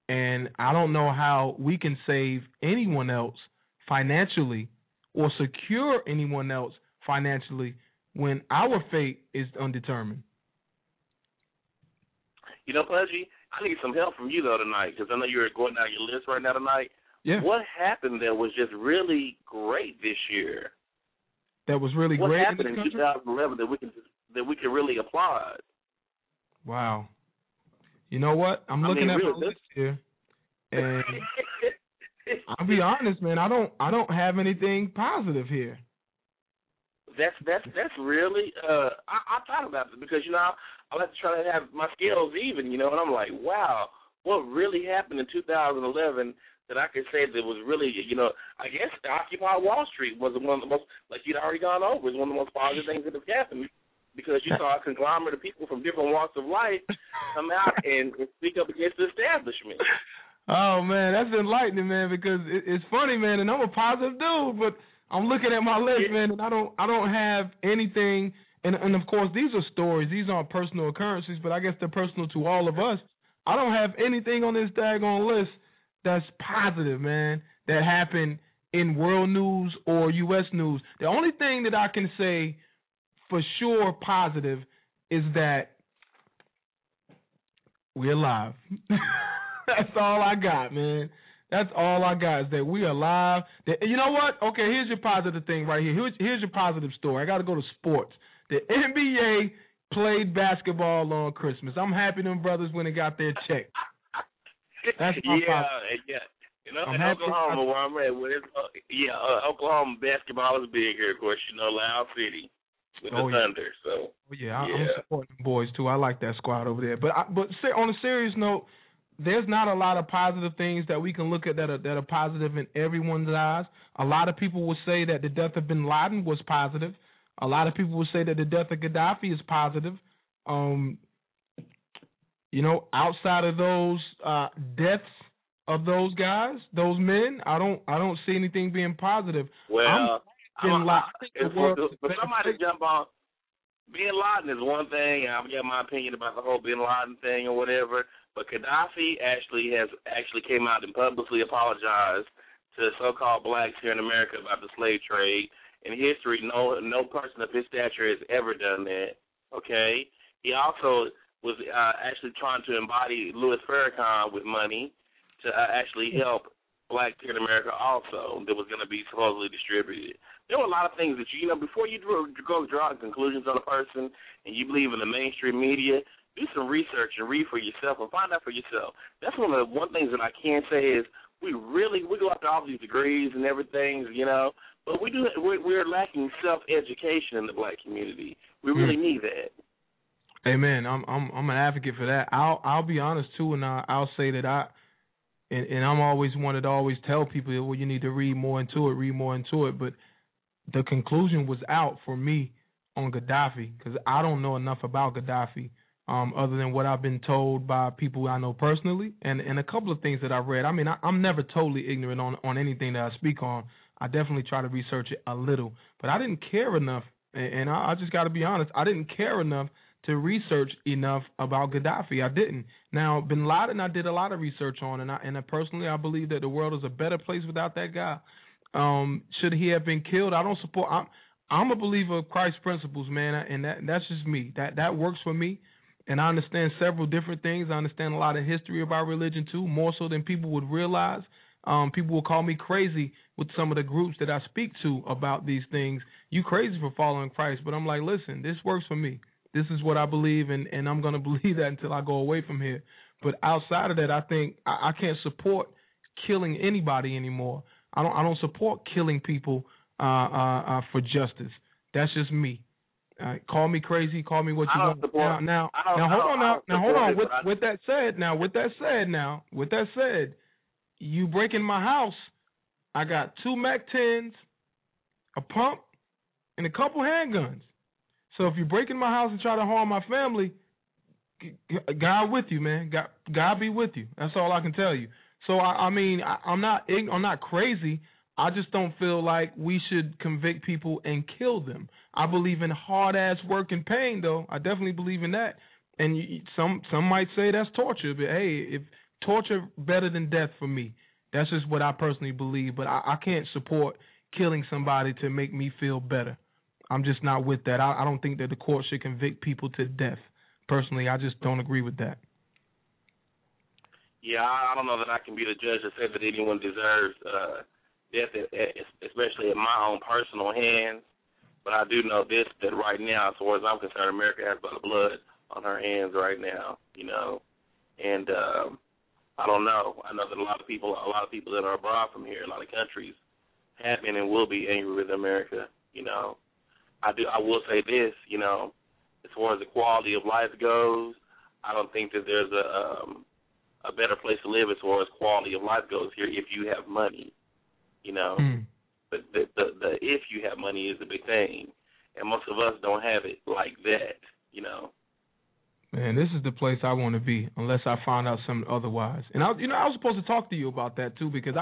And I don't know how we can save anyone else financially or secure anyone else financially when our fate is undetermined. You know, Pudgy, I need some help from you, though, tonight, because I know you're going down your list right now tonight. Yeah. What happened that was just really great this year? That was really great. What happened in 2011 that we can really applaud? Wow. You know what? I'm looking at my list here, and I'll be honest, man. I don't have anything positive here. That's really. I thought about it because I like to try to have my scales even, and I'm like, wow, what really happened in 2011? That I could say that was really, I guess Occupy Wall Street was one of the most, like you'd already gone over, is one of the most positive things that have happened, because you saw a conglomerate of people from different walks of life come out and speak up against the establishment. Oh, man, that's enlightening, man, because it's funny, man, and I'm a positive dude, but I'm looking at my list, man, and I don't have anything. And of course, these are stories. These aren't personal occurrences, but I guess they're personal to all of us. I don't have anything on this daggone list that's positive, man, that happened in world news or U.S. news. The only thing that I can say for sure positive is that we're alive. That's all I got, man. That's all I got is that we're alive. You know what? Okay, here's your positive thing right here. Here's your positive story. I got to go to sports. The NBA played basketball on Christmas. I'm happy them brothers went and got their check. That's yeah. In Oklahoma, where I'm at, Oklahoma basketball is big here, of course. Loud City with the Thunder. So I'm supporting boys too. I like that squad over there. But on a serious note, there's not a lot of positive things that we can look at that are positive in everyone's eyes. A lot of people will say that the death of bin Laden was positive. A lot of people will say that the death of Gaddafi is positive. Outside of those deaths of those guys, those men, I don't see anything being positive. Well, but somebody jump on. Bin Laden is one thing. I've got my opinion about the whole Bin Laden thing or whatever. But Gaddafi actually came out and publicly apologized to so-called blacks here in America about the slave trade. In history, no person of his stature has ever done that. Okay, he also was actually trying to embody Louis Farrakhan with money to actually help blacks here in America also that was going to be supposedly distributed. There were a lot of things that, before you go draw conclusions on a person and you believe in the mainstream media, do some research and read for yourself and find out for yourself. That's one of the one things that I can say is we go after all these degrees and everything, but we're lacking self-education in the black community. We really need that. Hey man, I'm an advocate for that. I'll be honest too, and I'll say that and I'm always wanted to always tell people, well, you need to read more into it. But the conclusion was out for me on Gaddafi because I don't know enough about Gaddafi other than what I've been told by people I know personally and a couple of things that I've read. I mean, I'm never totally ignorant on anything that I speak on. I definitely try to research it a little, but I didn't care enough, and I just got to be honest, I didn't care enough to research enough about Gaddafi. I didn't. Now, bin Laden, I did a lot of research on, and I personally, I believe that the world is a better place without that guy. Should he have been killed? I don't support. I'm a believer of Christ's principles, man, and that's just me. That works for me, and I understand several different things. I understand a lot of history of our religion, too, more so than people would realize. People will call me crazy with some of the groups that I speak to about these things. You crazy for following Christ, but I'm like, listen, this works for me. This is what I believe, and I'm going to believe that until I go away from here. But outside of that, I think I can't support killing anybody anymore. I don't support killing people for justice. That's just me. Call me crazy. Call me what you want. Now hold on. With that said, you break in my house. I got two MAC-10s, a pump, and a couple handguns. So if you break in my house and try to harm my family, God with you, man. God be with you. That's all I can tell you. So I'm not crazy. I just don't feel like we should convict people and kill them. I believe in hard-ass work and pain, though. I definitely believe in that. And some might say that's torture, but hey, if torture better than death for me. That's just what I personally believe. But I can't support killing somebody to make me feel better. I'm just not with that. I don't think that the court should convict people to death. Personally, I just don't agree with that. Yeah, I don't know that I can be the judge that said that anyone deserves death, especially in my own personal hands. But I do know this, that right now, as far as I'm concerned, America has but blood on her hands right now, you know. And I don't know. I know that a lot of people that are abroad from here, a lot of countries, have been and will be angry with America, you know. I will say this, you know, as far as the quality of life goes, I don't think that there's a better place to live as far as quality of life goes here if you have money, you know. But the if you have money is the big thing, and most of us don't have it like that, you know. Man, this is the place I want to be unless I find out something otherwise. And I was supposed to talk to you about that too, because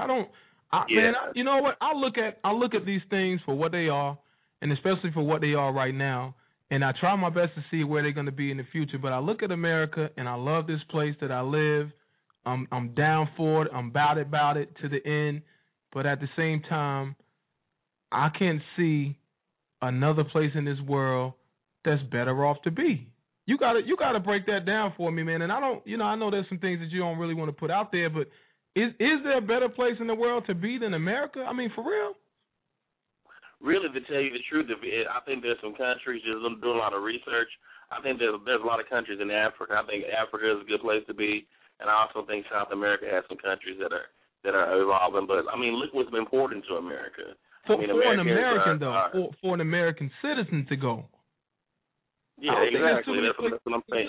you know what? I look at these things for what they are, and especially for what they are right now. And I try my best to see where they're going to be in the future. But I look at America, and I love this place that I live. I'm down for it. I'm about it to the end. But at the same time, I can't see another place in this world that's better off to be. You gotta break that down for me, man. And I know there's some things that you don't really want to put out there, but is there a better place in the world to be than America? I mean, for real? Really, to tell you the truth, I think there's some countries just doing a lot of research. I think there's a lot of countries in Africa. I think Africa is a good place to be, and I also think South America has some countries that are evolving. But I mean, look what's been poured into America. For an American citizen to go. Yeah, exactly. That's what I'm saying.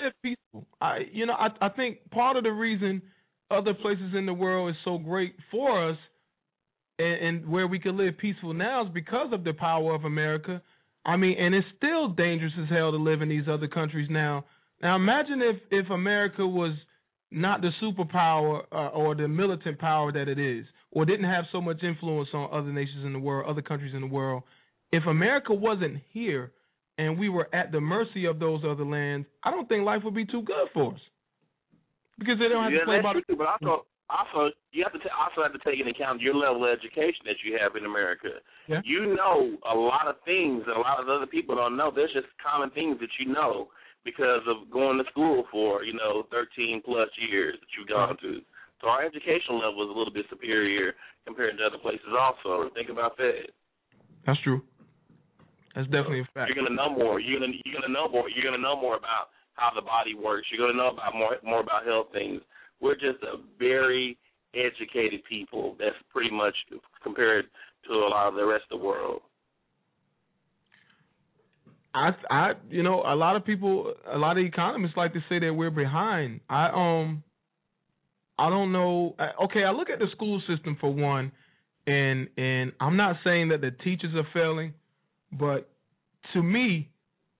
I think part of the reason other places in the world is so great for us, and where we can live peaceful now, is because of the power of America. I mean, and it's still dangerous as hell to live in these other countries now. Now, imagine if America was not the superpower or the militant power that it is, or didn't have so much influence on other nations in the world, other countries in the world. If America wasn't here and we were at the mercy of those other lands, I don't think life would be too good for us, because they don't have to play about it. But Also, you have to take into account your level of education that you have in America. Yeah. You know a lot of things that a lot of other people don't know. There's just common things that you know because of going to school for, 13-plus years that you've gone to. So our educational level is a little bit superior compared to other places also. Think about that. That's true. That's definitely a fact. You're going to know more. You're going to know more about how the body works. You're going to know about more about health things. We're just a very educated people. That's pretty much compared to a lot of the rest of the world. A lot of people, a lot of economists like to say that we're behind. I don't know. Okay, I look at the school system for one, and I'm not saying that the teachers are failing, but to me,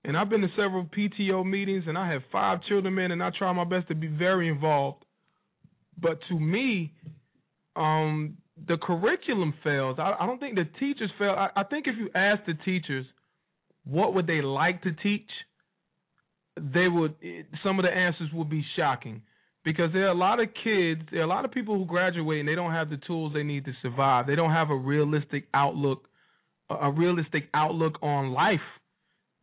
and I've been to several PTO meetings, and I have 5 children, man, and I try my best to be very involved. But to me, the curriculum fails. I don't think the teachers fail. I think if you ask the teachers what would they like to teach, some of the answers would be shocking, because there are a lot of people who graduate and they don't have the tools they need to survive. They don't have a realistic outlook on life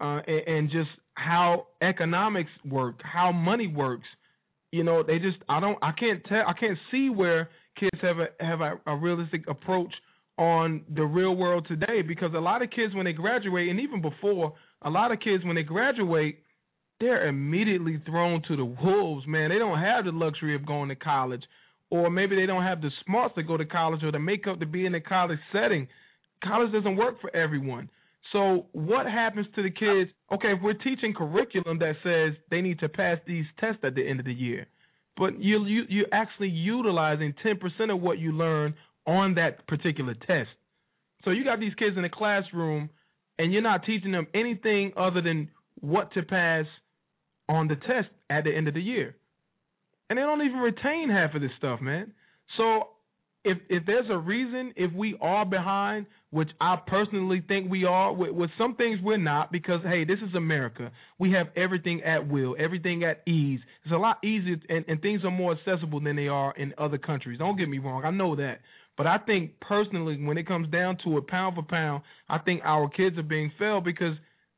and just how economics work, how money works. I can't see where kids have a realistic approach on the real world today, because a lot of kids when they graduate, and even before, they're immediately thrown to the wolves, man. They don't have the luxury of going to college or maybe they don't have the smarts to go to college or the makeup to be in a college setting. College doesn't work for everyone. So what happens to the kids? Okay, if we're teaching curriculum that says they need to pass these tests at the end of the year, but you're actually utilizing 10% of what you learn on that particular test. So you got these kids in a classroom, and you're not teaching them anything other than what to pass on the test at the end of the year. And they don't even retain half of this stuff, man. So if there's a reason, if we are behind, which I personally think we are, with some things we're not, because, hey, this is America. We have everything at will, everything at ease. It's a lot easier, and things are more accessible than they are in other countries. Don't get me wrong. I know that. But I think personally, when it comes down to it, pound for pound, I think our kids are being failed because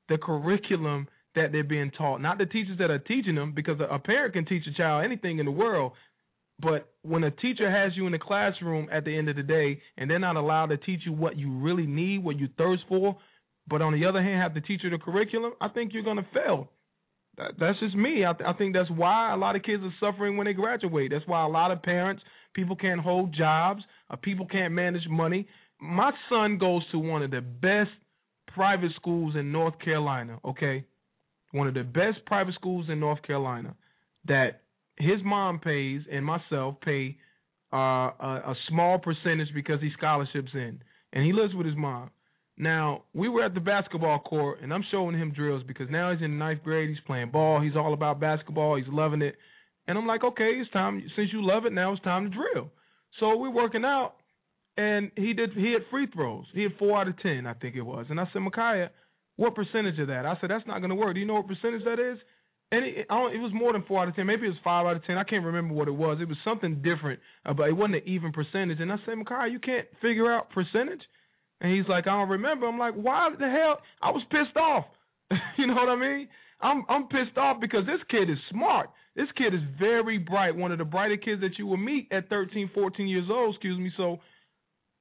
the curriculum that they're being taught, not the teachers that are teaching them, because a parent can teach a child anything in the world. But when a teacher has you in the classroom at the end of the day and they're not allowed to teach you what you really need, what you thirst for, but on the other hand have to teach you the curriculum, I think you're going to fail. That's just me. I think that's why a lot of kids are suffering when they graduate. That's why a lot of parents, people can't hold jobs, people can't manage money. My son goes to one of the best private schools in North Carolina, okay? One of the best private schools in North Carolina that his mom pays and myself pay a small percentage because he's scholarships in. And he lives with his mom. Now, we were at the basketball court, and I'm showing him drills because now he's in ninth grade. He's playing ball. He's all about basketball. He's loving it. And I'm like, okay, it's time. Since you love it, now it's time to drill. So we're working out, and he had free throws. He had 4 out of 10, I think it was. And I said, Micaiah, what percentage of that? I said, that's not going to work. Do you know what percentage that is? And it was more than 4 out of 10. Maybe it was 5 out of 10. I can't remember what it was. It was something different, but it wasn't an even percentage. And I said, Micaiah, you can't figure out percentage? And he's like, I don't remember. I'm like, why the hell? I was pissed off. You know what I mean? I'm pissed off because this kid is smart. This kid is very bright, one of the brighter kids that you will meet at 13, 14 years old, excuse me. So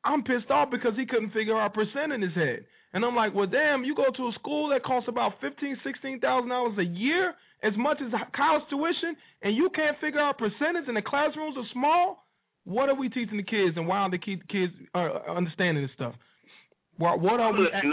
I'm pissed off because he couldn't figure out percent in his head. And I'm like, well, damn, you go to a school that costs about $15,000, $16,000 a year, as much as college tuition, and you can't figure out percentage and the classrooms are small? What are we teaching the kids, and why aren't the kids understanding this stuff? What are we actually... It's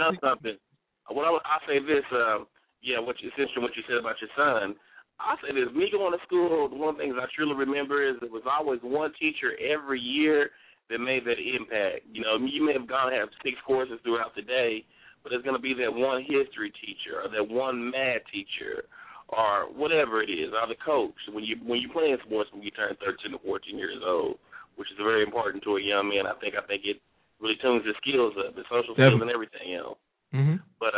interesting what you said about your son. I say this, me going to school, one of the things I truly remember is there was always one teacher every year that made that impact. You know, you may have gone and have 6 courses throughout the day, but there's going to be that one history teacher or that one math teacher or whatever it is, or the coach. When you're playing sports when you turn 13 to 14 years old, which is very important to a young man, I think it really tunes his skills up, his social skills and everything else. Mm-hmm. But,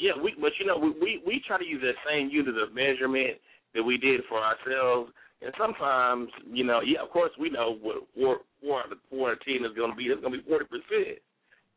we try to use that same unit of measurement that we did for ourselves. And sometimes, of course we know what 4 out of 10 is going to be. That's going to be 40%.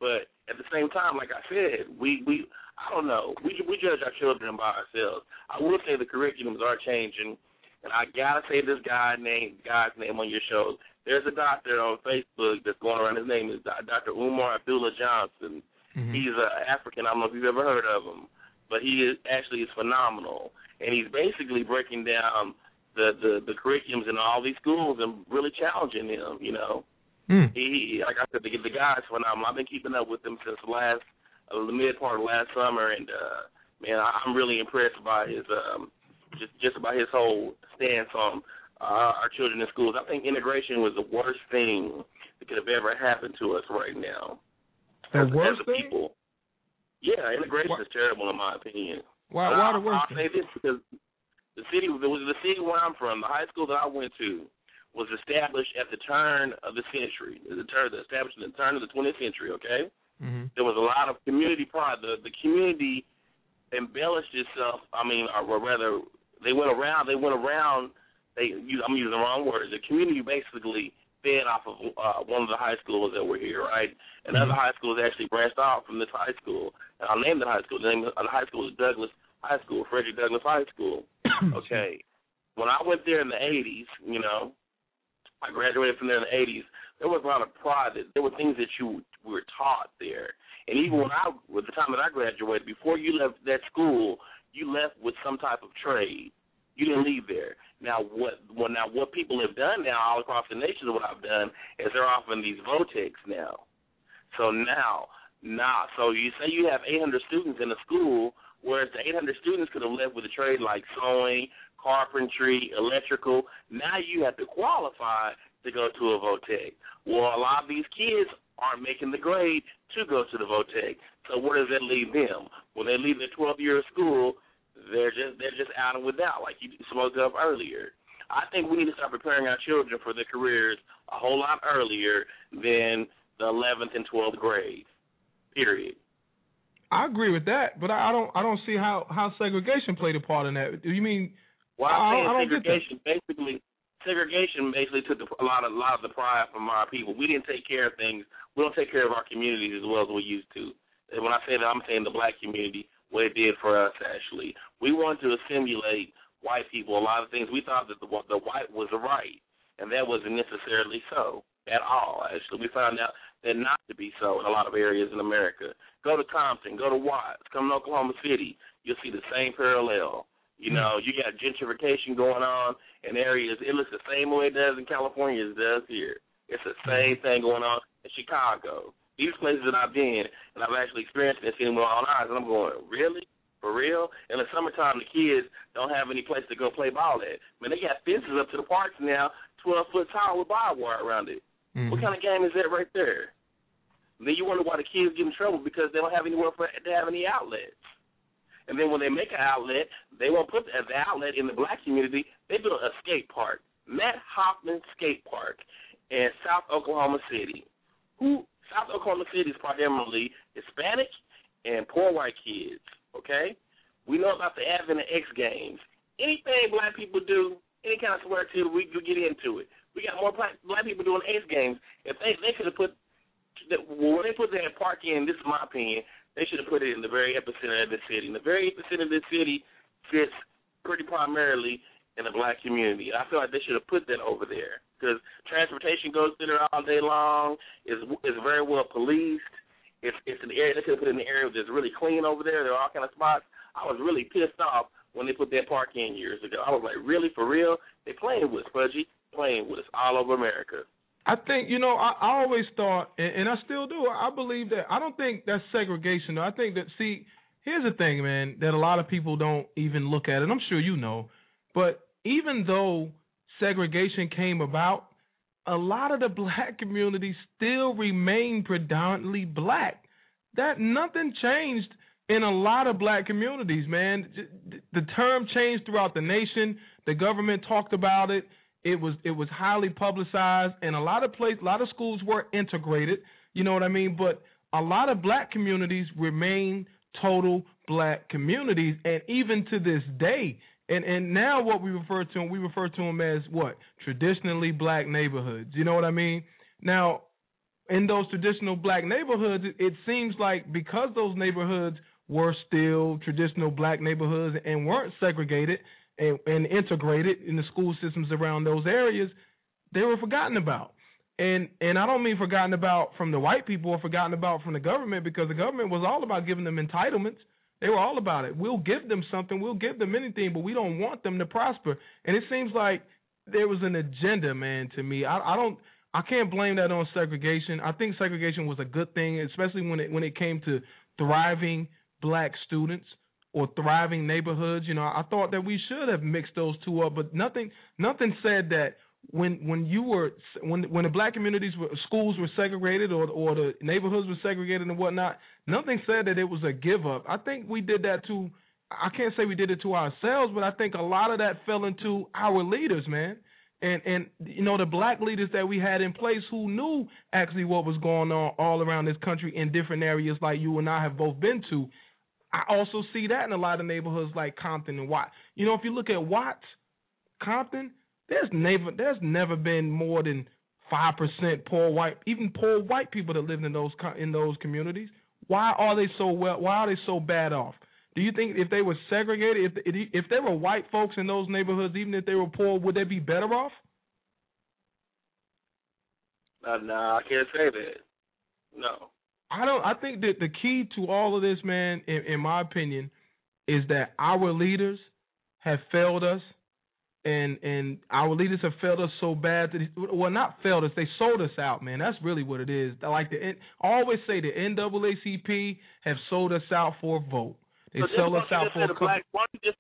But at the same time, like I said, we judge our children by ourselves. I will say the curriculums are changing, and I gotta say this guy's name on your show. There's a doctor on Facebook that's going around. His name is Dr. Umar Abdullah Johnson. Mm-hmm. He's African. I don't know if you've ever heard of him, but he is phenomenal, and he's basically breaking down the curriculums in all these schools and really challenging them, He, like I said, the guy's phenomenal. I've been keeping up with him since the mid part of last summer, and I'm really impressed by his just about his whole stance on our children in schools. I think integration was the worst thing that could have ever happened to us right now. The worst as a thing? People. Yeah, integration is terrible in my opinion. Why the worst? I'll say this because the city where I'm from, the high school that I went to, was established at the turn of the century. Established at the turn of the 20th century, okay? Mm-hmm. There was a lot of community pride. The community embellished itself. I'm using the wrong words. The community basically fed off of one of the high schools that were here, right? And mm-hmm. Other high schools actually branched off from this high school. And I'll name the high school. The name of the high school is Douglas High School, Frederick Douglass High School. Okay. When I went there in the 80s, I graduated from there in the 80s, there was a lot of pride. There were things that you were taught there. And even at the time that I graduated, before you left that school, you left with some type of trade. You didn't leave there. Now what people have done now all across the nation, what I've done is they're offering these VOTECs now. So you say you have 800 students in a school, whereas the 800 students could have left with a trade like sewing, carpentry, electrical. Now you have to qualify to go to a VOTEC. Well, a lot of these kids aren't making the grade to go to the VOTEC. So where does that leave them? When they leave their 12th year of school, they're just out and without, like you spoke of earlier. I think we need to start preparing our children for their careers a whole lot earlier than the 11th and 12th grades. Period. I agree with that, but I don't see how segregation played a part in that. Do you mean? Well, I think segregation basically took a lot of the pride from our people. We didn't take care of things. We don't take care of our communities as well as we used to. And when I say that, I'm saying the black community, what it did for us, actually. We wanted to assimilate white people. A lot of things we thought that the white was the right, and that wasn't necessarily so at all, actually. We found out that not to be so in a lot of areas in America. Go to Compton, go to Watts, come to Oklahoma City, you'll see the same parallel. You know, you got gentrification going on in areas. It looks the same way it does in California as it does here. It's the same thing going on in Chicago. These places that I've been, and I've actually experienced it and seen it with my own eyes, and I'm going, really? For real? In the summertime, the kids don't have any place to go play ball at. I mean, they got fences up to the parks now, 12-foot tall with barbed wire around it. Mm-hmm. What kind of game is that right there? And then you wonder why the kids get in trouble because they don't have anywhere to have any outlets. And then when they make an outlet, they won't put the outlet in the black community. They built a skate park, Matt Hoffman Skate Park, in South Oklahoma City. South Oklahoma City is primarily Hispanic and poor white kids, okay? We know about the advent of X Games. Anything black people do, any kind of swear to, we get into it. We got more black people doing X Games. If they could have put – when they put that park in, this is my opinion – they should have put it in the very epicenter of the city. And the very epicenter of the city sits pretty primarily in the black community. I feel like they should have put that over there because transportation goes through there all day long. It's very well policed. It's an area they could have put in an area that's really clean over there. There are all kind of spots. I was really pissed off when they put that park in years ago. I was like, really, for real? They playing with us, Fudgy, playing with us all over America. I think, you know, I always thought, and I still do, I believe that, I don't think that's segregation, though. I think that, see, here's the thing, man, that a lot of people don't even look at, and I'm sure you know, but even though segregation came about, a lot of the black community still remained predominantly black. That nothing changed in a lot of black communities, man. The term changed throughout the nation. The government talked about it. It was highly publicized, and a lot of schools were integrated. You know what I mean? But a lot of black communities remain total black communities, and even to this day. And now what we refer to them as what? Traditionally black neighborhoods. You know what I mean? Now, in those traditional black neighborhoods, it seems like because those neighborhoods were still traditional black neighborhoods and weren't segregated, and integrated in the school systems around those areas, they were forgotten about. And I don't mean forgotten about from the white people or forgotten about from the government, because the government was all about giving them entitlements. They were all about it. We'll give them something. We'll give them anything, but we don't want them to prosper. And it seems like there was an agenda, man, to me. I can't blame that on segregation. I think segregation was a good thing, especially when it came to thriving black students or thriving neighborhoods. You know, I thought that we should have mixed those two up, but nothing said that when the black communities schools were segregated or the neighborhoods were segregated and whatnot, nothing said that it was a give up. I think we did that to, I can't say we did it to ourselves, but I think a lot of that fell into our leaders, man. And you know, the black leaders that we had in place who knew actually what was going on all around this country in different areas like you and I have both been to. I also see that in a lot of neighborhoods like Compton and Watts. You know, if you look at Watts, Compton, there's never been more than 5% poor white people that live in those communities. Why are they so bad off? Do you think if they were segregated, if there were white folks in those neighborhoods, even if they were poor, would they be better off? No, I can't say that. No. I think that the key to all of this, man, in my opinion, is that our leaders have failed us And our leaders have failed us so bad that not failed us, they sold us out, man. That's really what it is. Like I always say, the NAACP have sold us out for a vote. They sell us out for a couple. Why don't you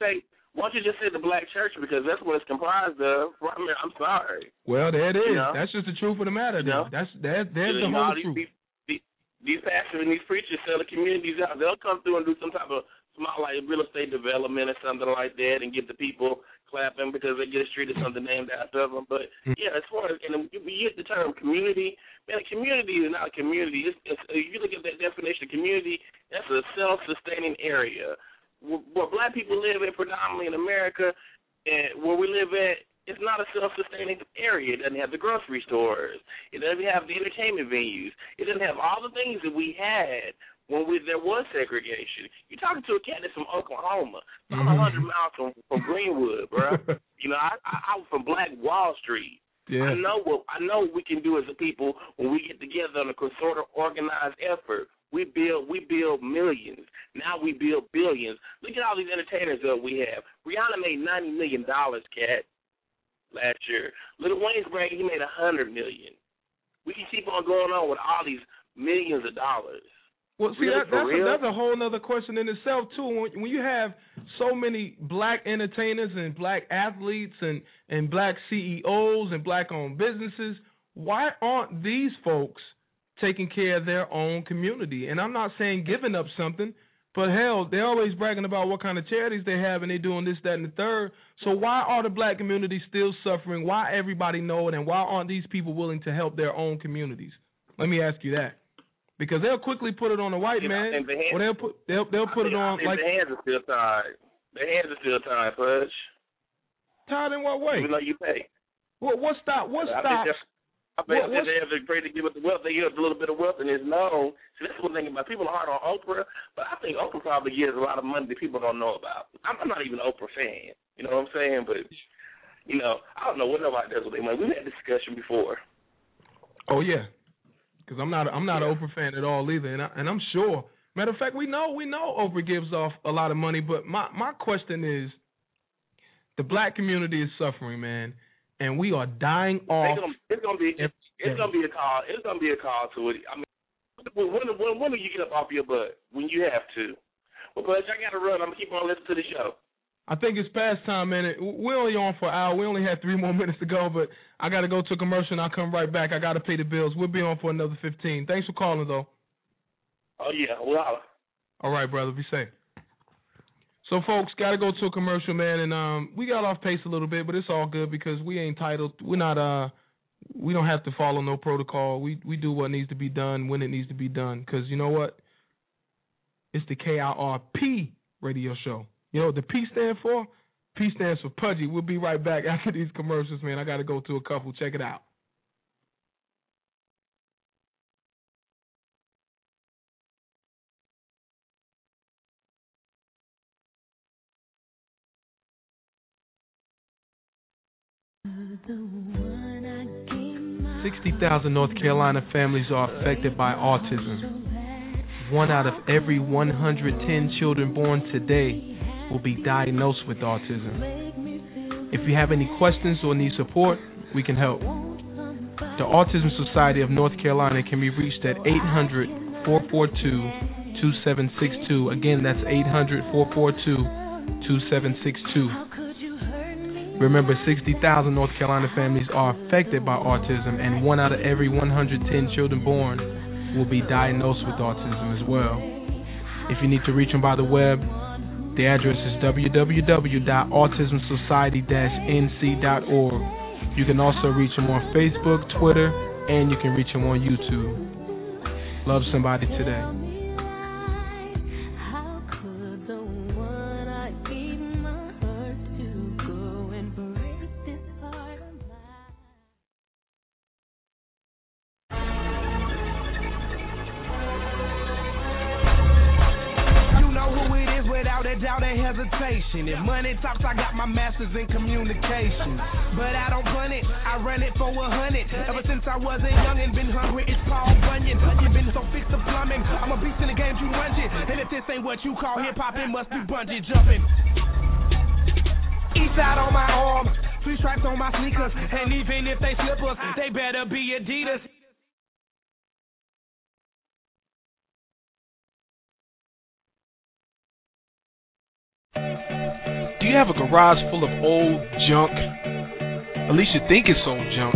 just say the black church, because that's what it's comprised of. I mean, I'm sorry. Well, there it is. You know? That's just the truth of the matter. You know? There's the whole truth. These pastors and these preachers sell the communities out. They'll come through and do some type of small, like real estate development or something like that, and get the people clapping because they get a street or something named after them. But yeah, as far as we use the term community, man, a community is not a community. If you look at that definition of community, that's a self-sustaining area. Where black people live at predominantly in America, and where we live at, it's not a self-sustaining area. It doesn't have the grocery stores. It doesn't have the entertainment venues. It doesn't have all the things that we had when there was segregation. You're talking to a cat that's from Oklahoma. I'm 100 miles from Greenwood, bro. I was from Black Wall Street. Yeah. I know what we can do as a people when we get together on a sort of organized effort. We build millions. Now we build billions. Look at all these entertainers that we have. Rihanna made $90 million, cat, last year. Lil Wayne's bragging he made $100 million. We can keep on going on with all these millions of dollars. Well, see, that's a whole other question in itself, too. When you have so many black entertainers and black athletes and black CEOs and black-owned businesses, why aren't these folks taking care of their own community? And I'm not saying giving up something, but hell, they're always bragging about what kind of charities they have and they're doing this, that, and the third. So why are the black community still suffering? Why everybody know it? And why aren't these people willing to help their own communities? Let me ask you that. Because they'll quickly put it on the white man, or they'll put it on their hands are still tied. Their hands are still tied, Pudge. Tied in what way? Even though you pay. Well, what stops? I bet they have the great to give up the wealth. They give up a little bit of wealth, and it's known. See, that's one thing about people are hard on Oprah, but I think Oprah probably gives a lot of money that people don't know about. I'm not even an Oprah fan. You know what I'm saying? But I don't know what nobody does with their money. We've had a discussion before. Oh yeah. Because I'm not an Oprah fan at all either, and I'm sure. Matter of fact, we know Oprah gives off a lot of money, but my question is, the black community is suffering, man, and we are dying off. It's gonna be a call to it. I mean, when do you get up off your butt? When you have to? Well, Bud, I gotta run. I'm gonna keep on listening to the show. I think it's past time, man. We're only on for an hour. We only have 3 more minutes to go, but I got to go to a commercial, and I'll come right back. I got to pay the bills. We'll be on for another 15. Thanks for calling, though. Oh, yeah. Wow. All right, brother. Be safe. So, folks, got to go to a commercial, man, and we got off pace a little bit, but it's all good because we ain't titled. We're not we don't have to follow no protocol. We do what needs to be done when it needs to be done, because you know what? It's the KIRP Radio Show. You know what the P stands for? P stands for Pudgy. We'll be right back after these commercials, man. I got to go to a couple. Check it out. The 60,000 North Carolina families are affected by autism. 1 out of every 110 children born today will be diagnosed with autism. If you have any questions or need support, we can help. The Autism Society of North Carolina can be reached at 800-442-2762. Again, that's 800-442-2762. Remember, 60,000 North Carolina families are affected by autism, and 1 out of every 110 children born will be diagnosed with autism as well. If you need to reach them by the web, the address is www.autismsociety-nc.org. You can also reach them on Facebook, Twitter, and you can reach them on YouTube. Love somebody today. If money talks, I got my master's in communication. But I don't run it, I run it for 100. Ever since I was a youngin', been hungry, it's Paul Bunyan. You've been so fixed to plumbing, I'm a beast in the game, you lunch it. And if this ain't what you call hip-hop, it must be bungee jumping. East side on my arm, Louis stripes on my sneakers. And even if they slippers, they better be Adidas. Do you have a garage full of old junk? At least you think it's old junk.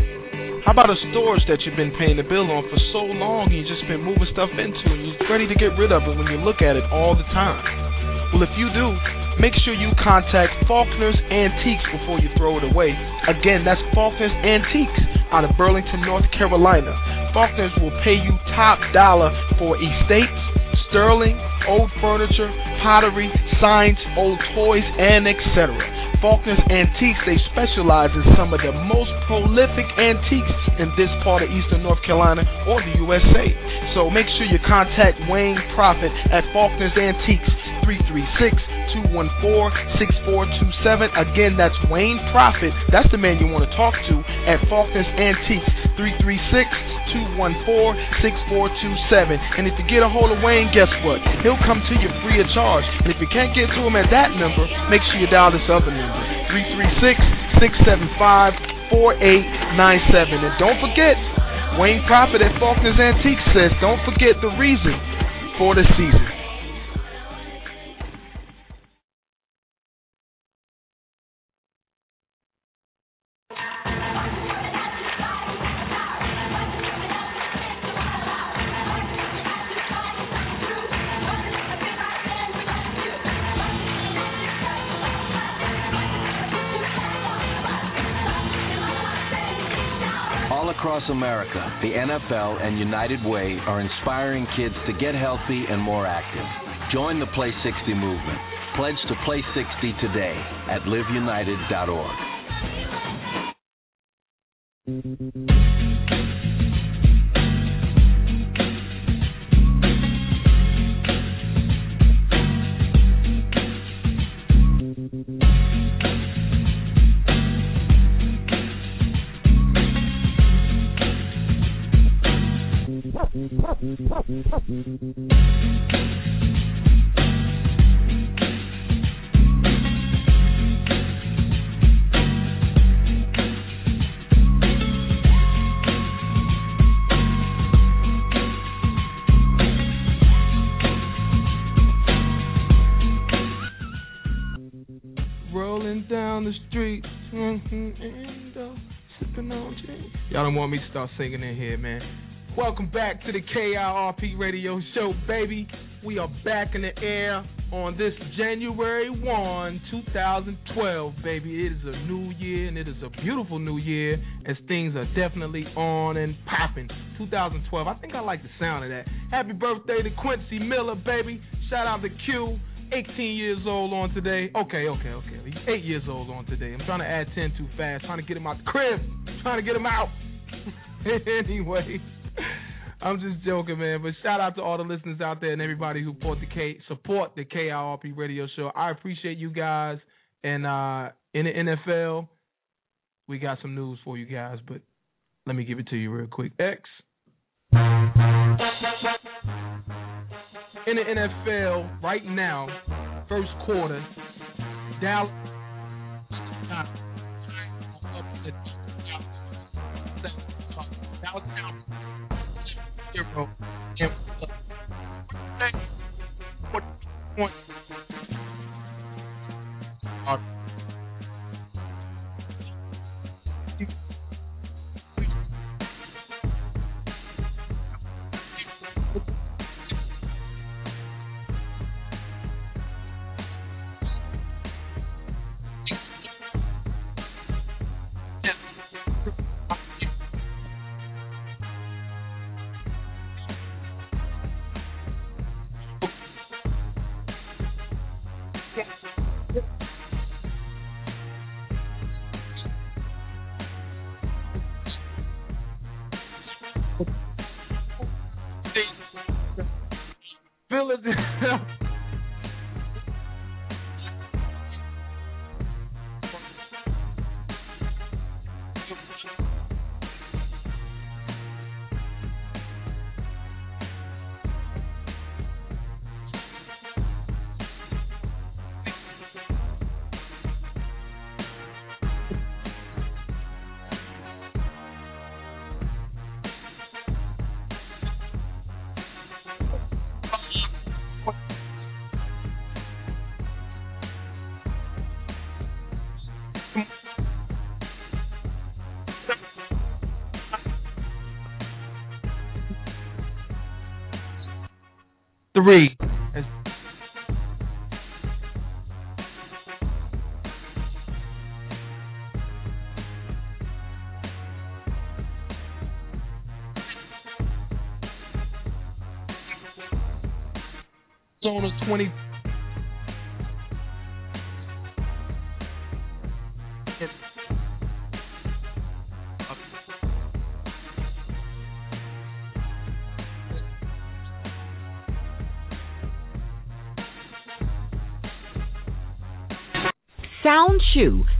How about a storage that you've been paying the bill on for so long and you've just been moving stuff into and you're ready to get rid of it when you look at it all the time? Well, if you do, make sure you contact Faulkner's Antiques before you throw it away. Again, that's Faulkner's Antiques out of Burlington, North Carolina. Faulkner's will pay you top dollar for estates, sterling, old furniture, pottery, signs, old toys, and etc. Faulkner's Antiques, they specialize in some of the most prolific antiques in this part of Eastern North Carolina or the USA. So make sure you contact Wayne Prophet at Faulkner's Antiques, 336-214-6427. Again, that's Wayne Prophet. That's the man you want to talk to at Faulkner's Antiques, 336-214-6427. And if you get a hold of Wayne, guess what? He'll come to you free of charge. And if you can't get to him at that number, make sure you dial this other number, 336-675-4897. And don't forget, Wayne Prophet at Faulkner's Antiques says, don't forget the reason for the season. Across America, the NFL and United Way are inspiring kids to get healthy and more active. Join the Play 60 movement. Pledge to Play 60 today at liveunited.org. Rolling down the street, sipping on drink. Y'all don't want me to start singing in here, man. Welcome back to the KIRP Radio Show, baby. We are back in the air on this January 1, 2012, baby. It is a new year, and it is a beautiful new year, as things are definitely on and popping. 2012, I think I like the sound of that. Happy birthday to Quincy Miller, baby. Shout out to Q, 18 years old on today. Okay. He's 8 years old on today. I'm trying to add 10 too fast, trying to get him out the crib, trying to get him out. Anyway, I'm just joking, man. But shout out to all the listeners out there and everybody who support the KIRP Radio Show. I appreciate you guys. And in the NFL, we got some news for you guys, but let me give it to you real quick. X. In the NFL right now, first quarter, Dallas Cowboys 0-40 points. 3. Zone of 20. SoundChew,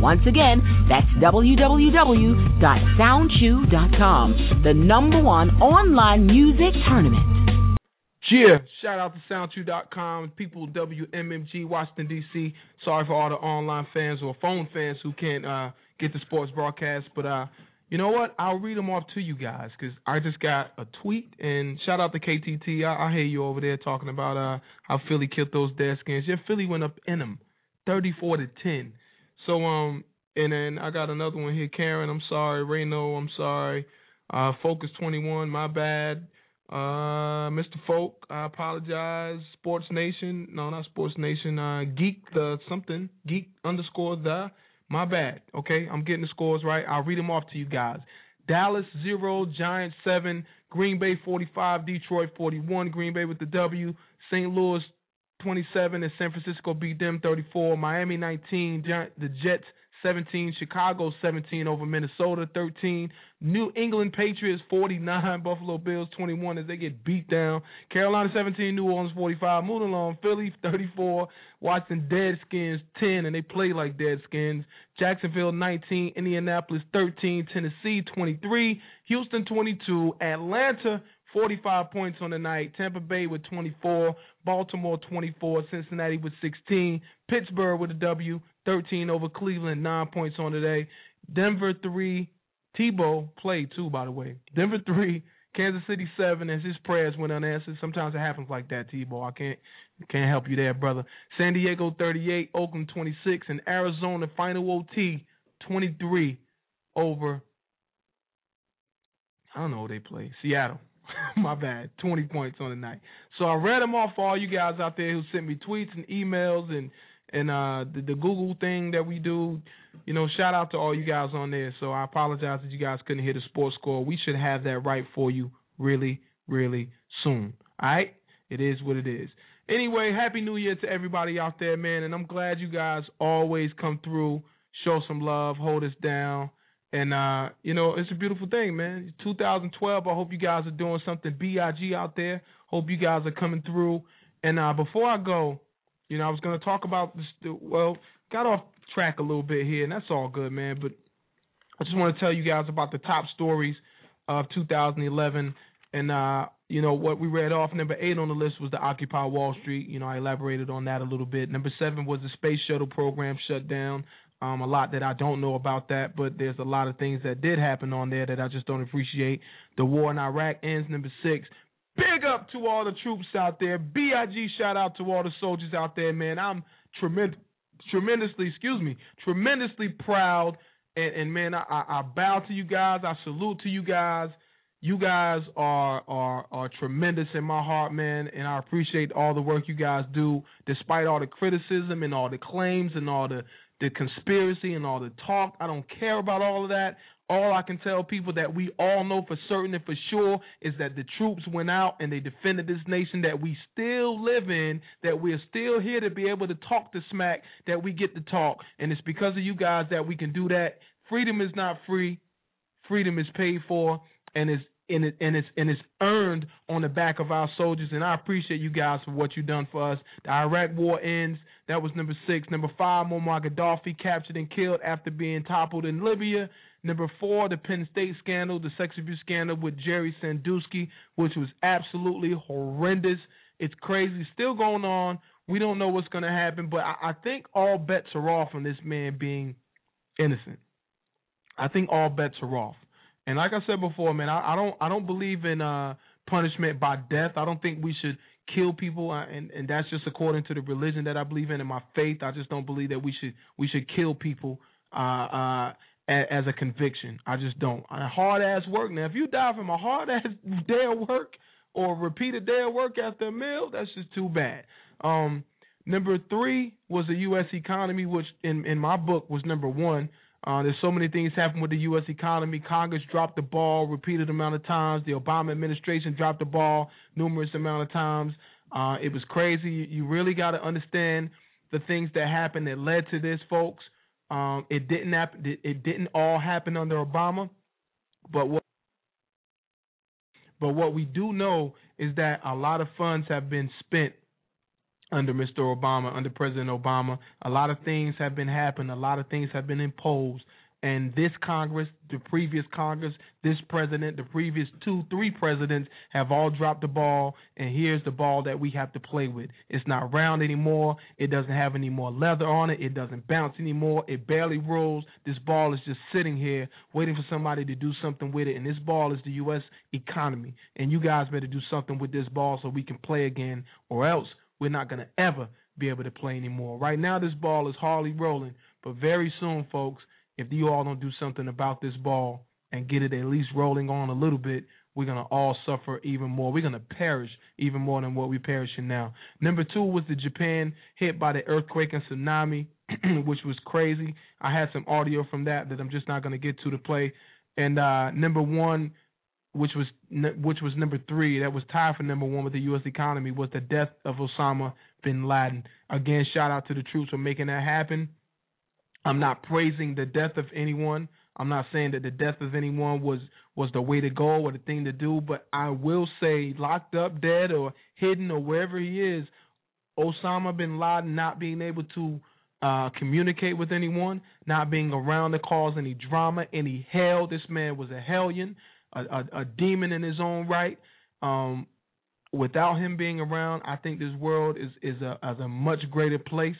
Once again, that's www.soundchew.com, the number one online music tournament. Yeah, shout out to soundchew.com, people WMMG, Washington, D.C. Sorry for all the online fans or phone fans who can't get the sports broadcast, but you know what? I'll read them off to you guys because I just got a tweet, and shout out to KTT. I hear you over there talking about how Philly killed those Deadskins. Yeah, Philly went up in them, 34-10. So, and then I got another one here. Karen, I'm sorry. Reno, I'm sorry. Focus 21, my bad. Mr. Folk, I apologize. Sports Nation, no, not Sports Nation. Geek the something, geek underscore the, my bad. Okay, I'm getting the scores right. I'll read them off to you guys. Dallas 0, Giants 7, Green Bay 45, Detroit 41, Green Bay with the W, St. Louis 27, and San Francisco beat them 34, Miami 19, the Jets 17, Chicago 17 over Minnesota 13, New England Patriots 49, Buffalo Bills 21 as they get beat down, Carolina 17, New Orleans 45, moving along, Philly 34, Watson Deadskins 10, and they play like Deadskins, Jacksonville 19, Indianapolis 13, Tennessee 23, Houston 22, Atlanta 45 points on the night, Tampa Bay with 24, Baltimore 24, Cincinnati with 16, Pittsburgh with a W, 13 over Cleveland, 9 points on the day, Denver 3, Tebow played 2, by the way, Denver 3, Kansas City 7, as his prayers went unanswered. Sometimes it happens like that, Tebow. I can't help you there, brother. San Diego 38, Oakland 26, and Arizona final OT 23 over, I don't know who they play, Seattle. My bad, 20 points on the night. So I read them off for all you guys out there who sent me tweets and emails and the Google thing that we do. You know, shout out to all you guys on there. So I apologize that you guys couldn't hear the sports score. We should have that right for you really, really soon. All right? It is what it is. Anyway, Happy New Year to everybody out there, man. And I'm glad you guys always come through, show some love, hold us down. And, you know, it's a beautiful thing, man. 2012, I hope you guys are doing something B.I.G. out there. Hope you guys are coming through. And before I go, you know, I was going to talk about this. Well, got off track a little bit here, and that's all good, man. But I just want to tell you guys about the top stories of 2011. And, you know, what we read off, number 8 on the list was the Occupy Wall Street. You know, I elaborated on that a little bit. Number 7 was the Space Shuttle program shut down. A lot that I don't know about that, but there's a lot of things that did happen on there that I just don't appreciate. The war in Iraq ends, number 6. Big up to all the troops out there. B.I.G. shout out to all the soldiers out there, man. I'm tremendously proud. And man, I bow to you guys. I salute to you guys. You guys are tremendous in my heart, man, and I appreciate all the work you guys do, despite all the criticism and all the claims and all the conspiracy and all the talk. I don't care about all of that. All I can tell people that we all know for certain and for sure is that the troops went out and they defended this nation that we still live in, that we're still here to be able to talk the smack, that we get to talk. And it's because of you guys that we can do that. Freedom is not free. Freedom is paid for, and it's earned on the back of our soldiers. And I appreciate you guys for what you've done for us. The Iraq war ends. That was number 6. Number 5, Muammar Gaddafi captured and killed after being toppled in Libya. Number 4, the Penn State scandal, the sex abuse scandal with Jerry Sandusky, which was absolutely horrendous. It's crazy. Still going on. We don't know what's going to happen, but I think all bets are off on this man being innocent. I think all bets are off. And like I said before, man, I don't believe in punishment by death. I don't think we should kill people, and that's just according to the religion that I believe in and my faith. I just don't believe that we should kill people as a conviction. I just don't. Hard-ass work. Now, if you die from a hard-ass day of work or repeat a day of work after a meal, that's just too bad. Number 3 was the U.S. economy, which in my book was number 1. There's so many things happened with the U.S. economy. Congress dropped the ball repeated amount of times. The Obama administration dropped the ball numerous amount of times. It was crazy. You really got to understand the things that happened that led to this, folks. It didn't all happen under Obama, but what we do know is that a lot of funds have been spent under Mr. Obama, under President Obama. A lot of things have been happening. A lot of things have been imposed. And this Congress, the previous Congress, this president, the previous 2-3 presidents have all dropped the ball, and here's the ball that we have to play with. It's not round anymore. It doesn't have any more leather on it. It doesn't bounce anymore. It barely rolls. This ball is just sitting here waiting for somebody to do something with it, and this ball is the U.S. economy. And you guys better do something with this ball so we can play again, or else we're not going to ever be able to play anymore. Right now this ball is hardly rolling, but very soon, folks, if you all don't do something about this ball and get it at least rolling on a little bit, we're going to all suffer even more. We're going to perish even more than what we're perishing now. Number 2 was the Japan hit by the earthquake and tsunami, which was crazy. I had some audio from that I'm just not going to get to play. And number 1, which was number 3, that was tied for number 1 with the U.S. economy, was the death of Osama bin Laden. Again, shout out to the troops for making that happen. I'm not praising the death of anyone. I'm not saying that the death of anyone was the way to go or the thing to do, but I will say locked up, dead, or hidden, or wherever he is, Osama bin Laden not being able to communicate with anyone, not being around to cause any drama, any hell. This man was a hellion, a demon in his own right. Without him being around, I think this world is a much greater place.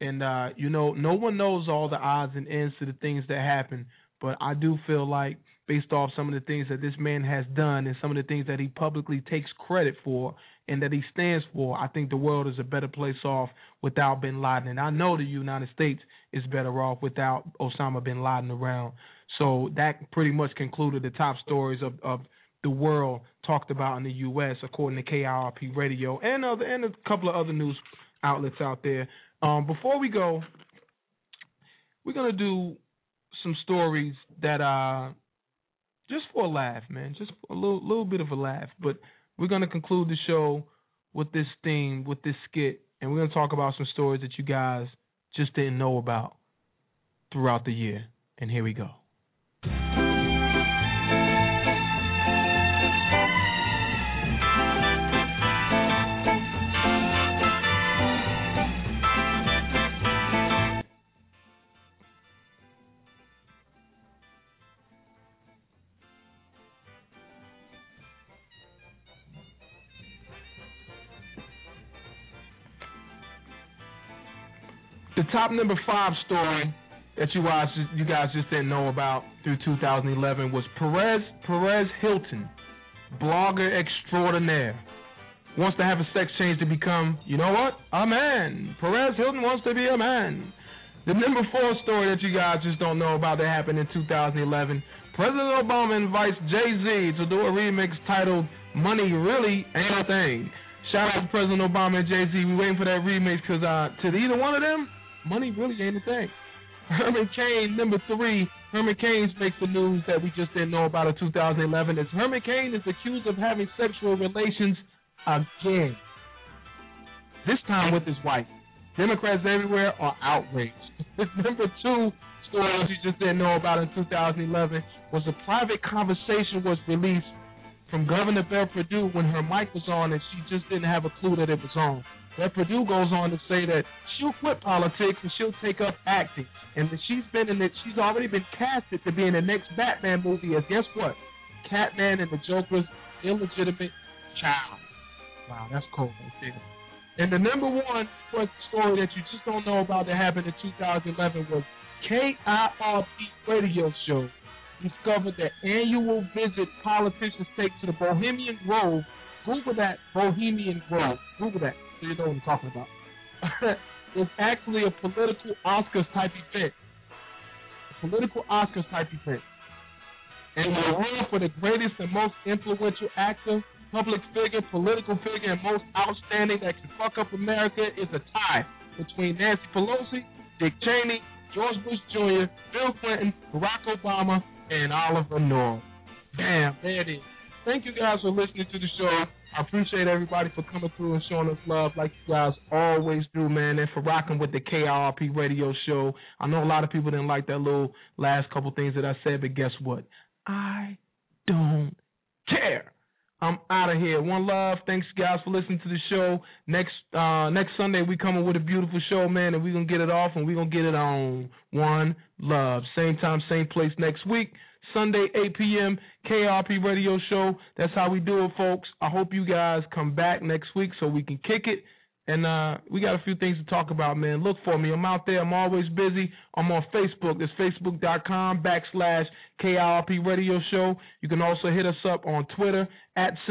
And, no one knows all the odds and ends to the things that happen. But I do feel like, based off some of the things that this man has done and some of the things that he publicly takes credit for and that he stands for, I think the world is a better place off without bin Laden. And I know the United States is better off without Osama bin Laden around. So that pretty much concluded the top stories of the world talked about in the U.S., according to KIRP Radio and a couple of other news outlets out there. Before we go, we're going to do some stories that are just for a laugh, man, just a little bit of a laugh. But we're going to conclude the show with this theme, with this skit, and we're going to talk about some stories that you guys just didn't know about throughout the year. And here we go. Top number 5 story that you guys just didn't know about through 2011 was Perez Hilton, blogger extraordinaire, wants to have a sex change to become, you know what, a man. Perez Hilton wants to be a man. The number 4 story that you guys just don't know about that happened in 2011 President Obama invites Jay-Z to do a remix titled Money Really Ain't a Thing. Shout out to President Obama and Jay-Z. We waiting for that remix because to either one of them, money really ain't a thing. Herman Cain, number 3. Herman Cain makes the news that we just didn't know about in 2011. As Herman Cain is accused of having sexual relations again, this time with his wife. Democrats everywhere are outraged. Number 2 story that you just didn't know about in 2011 was a private conversation was released from Governor Bev Perdue when her mic was on and she just didn't have a clue that it was on. Bev Perdue goes on to say that she'll quit politics and she'll take up acting. And that she's been in it, she's already been casted to be in the next Batman movie. And guess what? Catman and the Joker's illegitimate child. Wow, that's cool. And the number one story that you just don't know about that happened in 2011 was KIRP Radio Show discovered that annual visit politicians take to the Bohemian Grove. Google that, Bohemian Grove. Google that so you know what I'm talking about. It's actually a political Oscars type event. And the award for the greatest and most influential actor, public figure, political figure, and most outstanding that can fuck up America is a tie between Nancy Pelosi, Dick Cheney, George Bush Jr., Bill Clinton, Barack Obama, and Oliver North. Damn, there it is. Thank you guys for listening to the show. I appreciate everybody for coming through and showing us love like you guys always do, man, and for rocking with the KIRP Radio Show. I know a lot of people didn't like that little last couple things that I said, but guess what? I don't care. I'm out of here. One love. Thanks, guys, for listening to the show. Next Sunday, we coming with a beautiful show, man, and we're going to get it off and we're going to get it on. One love. Same time, same place next week. Sunday, 8 p.m., KIRP Radio Show. That's how we do it, folks. I hope you guys come back next week so we can kick it. And we got a few things to talk about, man. Look for me. I'm out there. I'm always busy. I'm on Facebook. It's facebook.com/KIRP Radio Show. You can also hit us up on Twitter, @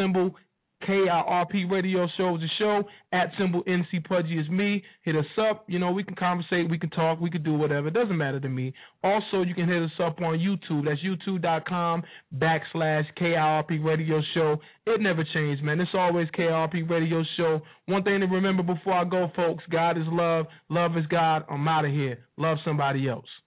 KIRP Radio Show is the show, @ NC Pudgy is me. Hit us up. You know, we can conversate, we can talk, we can do whatever. It doesn't matter to me. Also, you can hit us up on YouTube. That's youtube.com/KIRP Radio Show. It never changed, man. It's always KIRP Radio Show. One thing to remember before I go, folks, God is love. Love is God. I'm out of here. Love somebody else.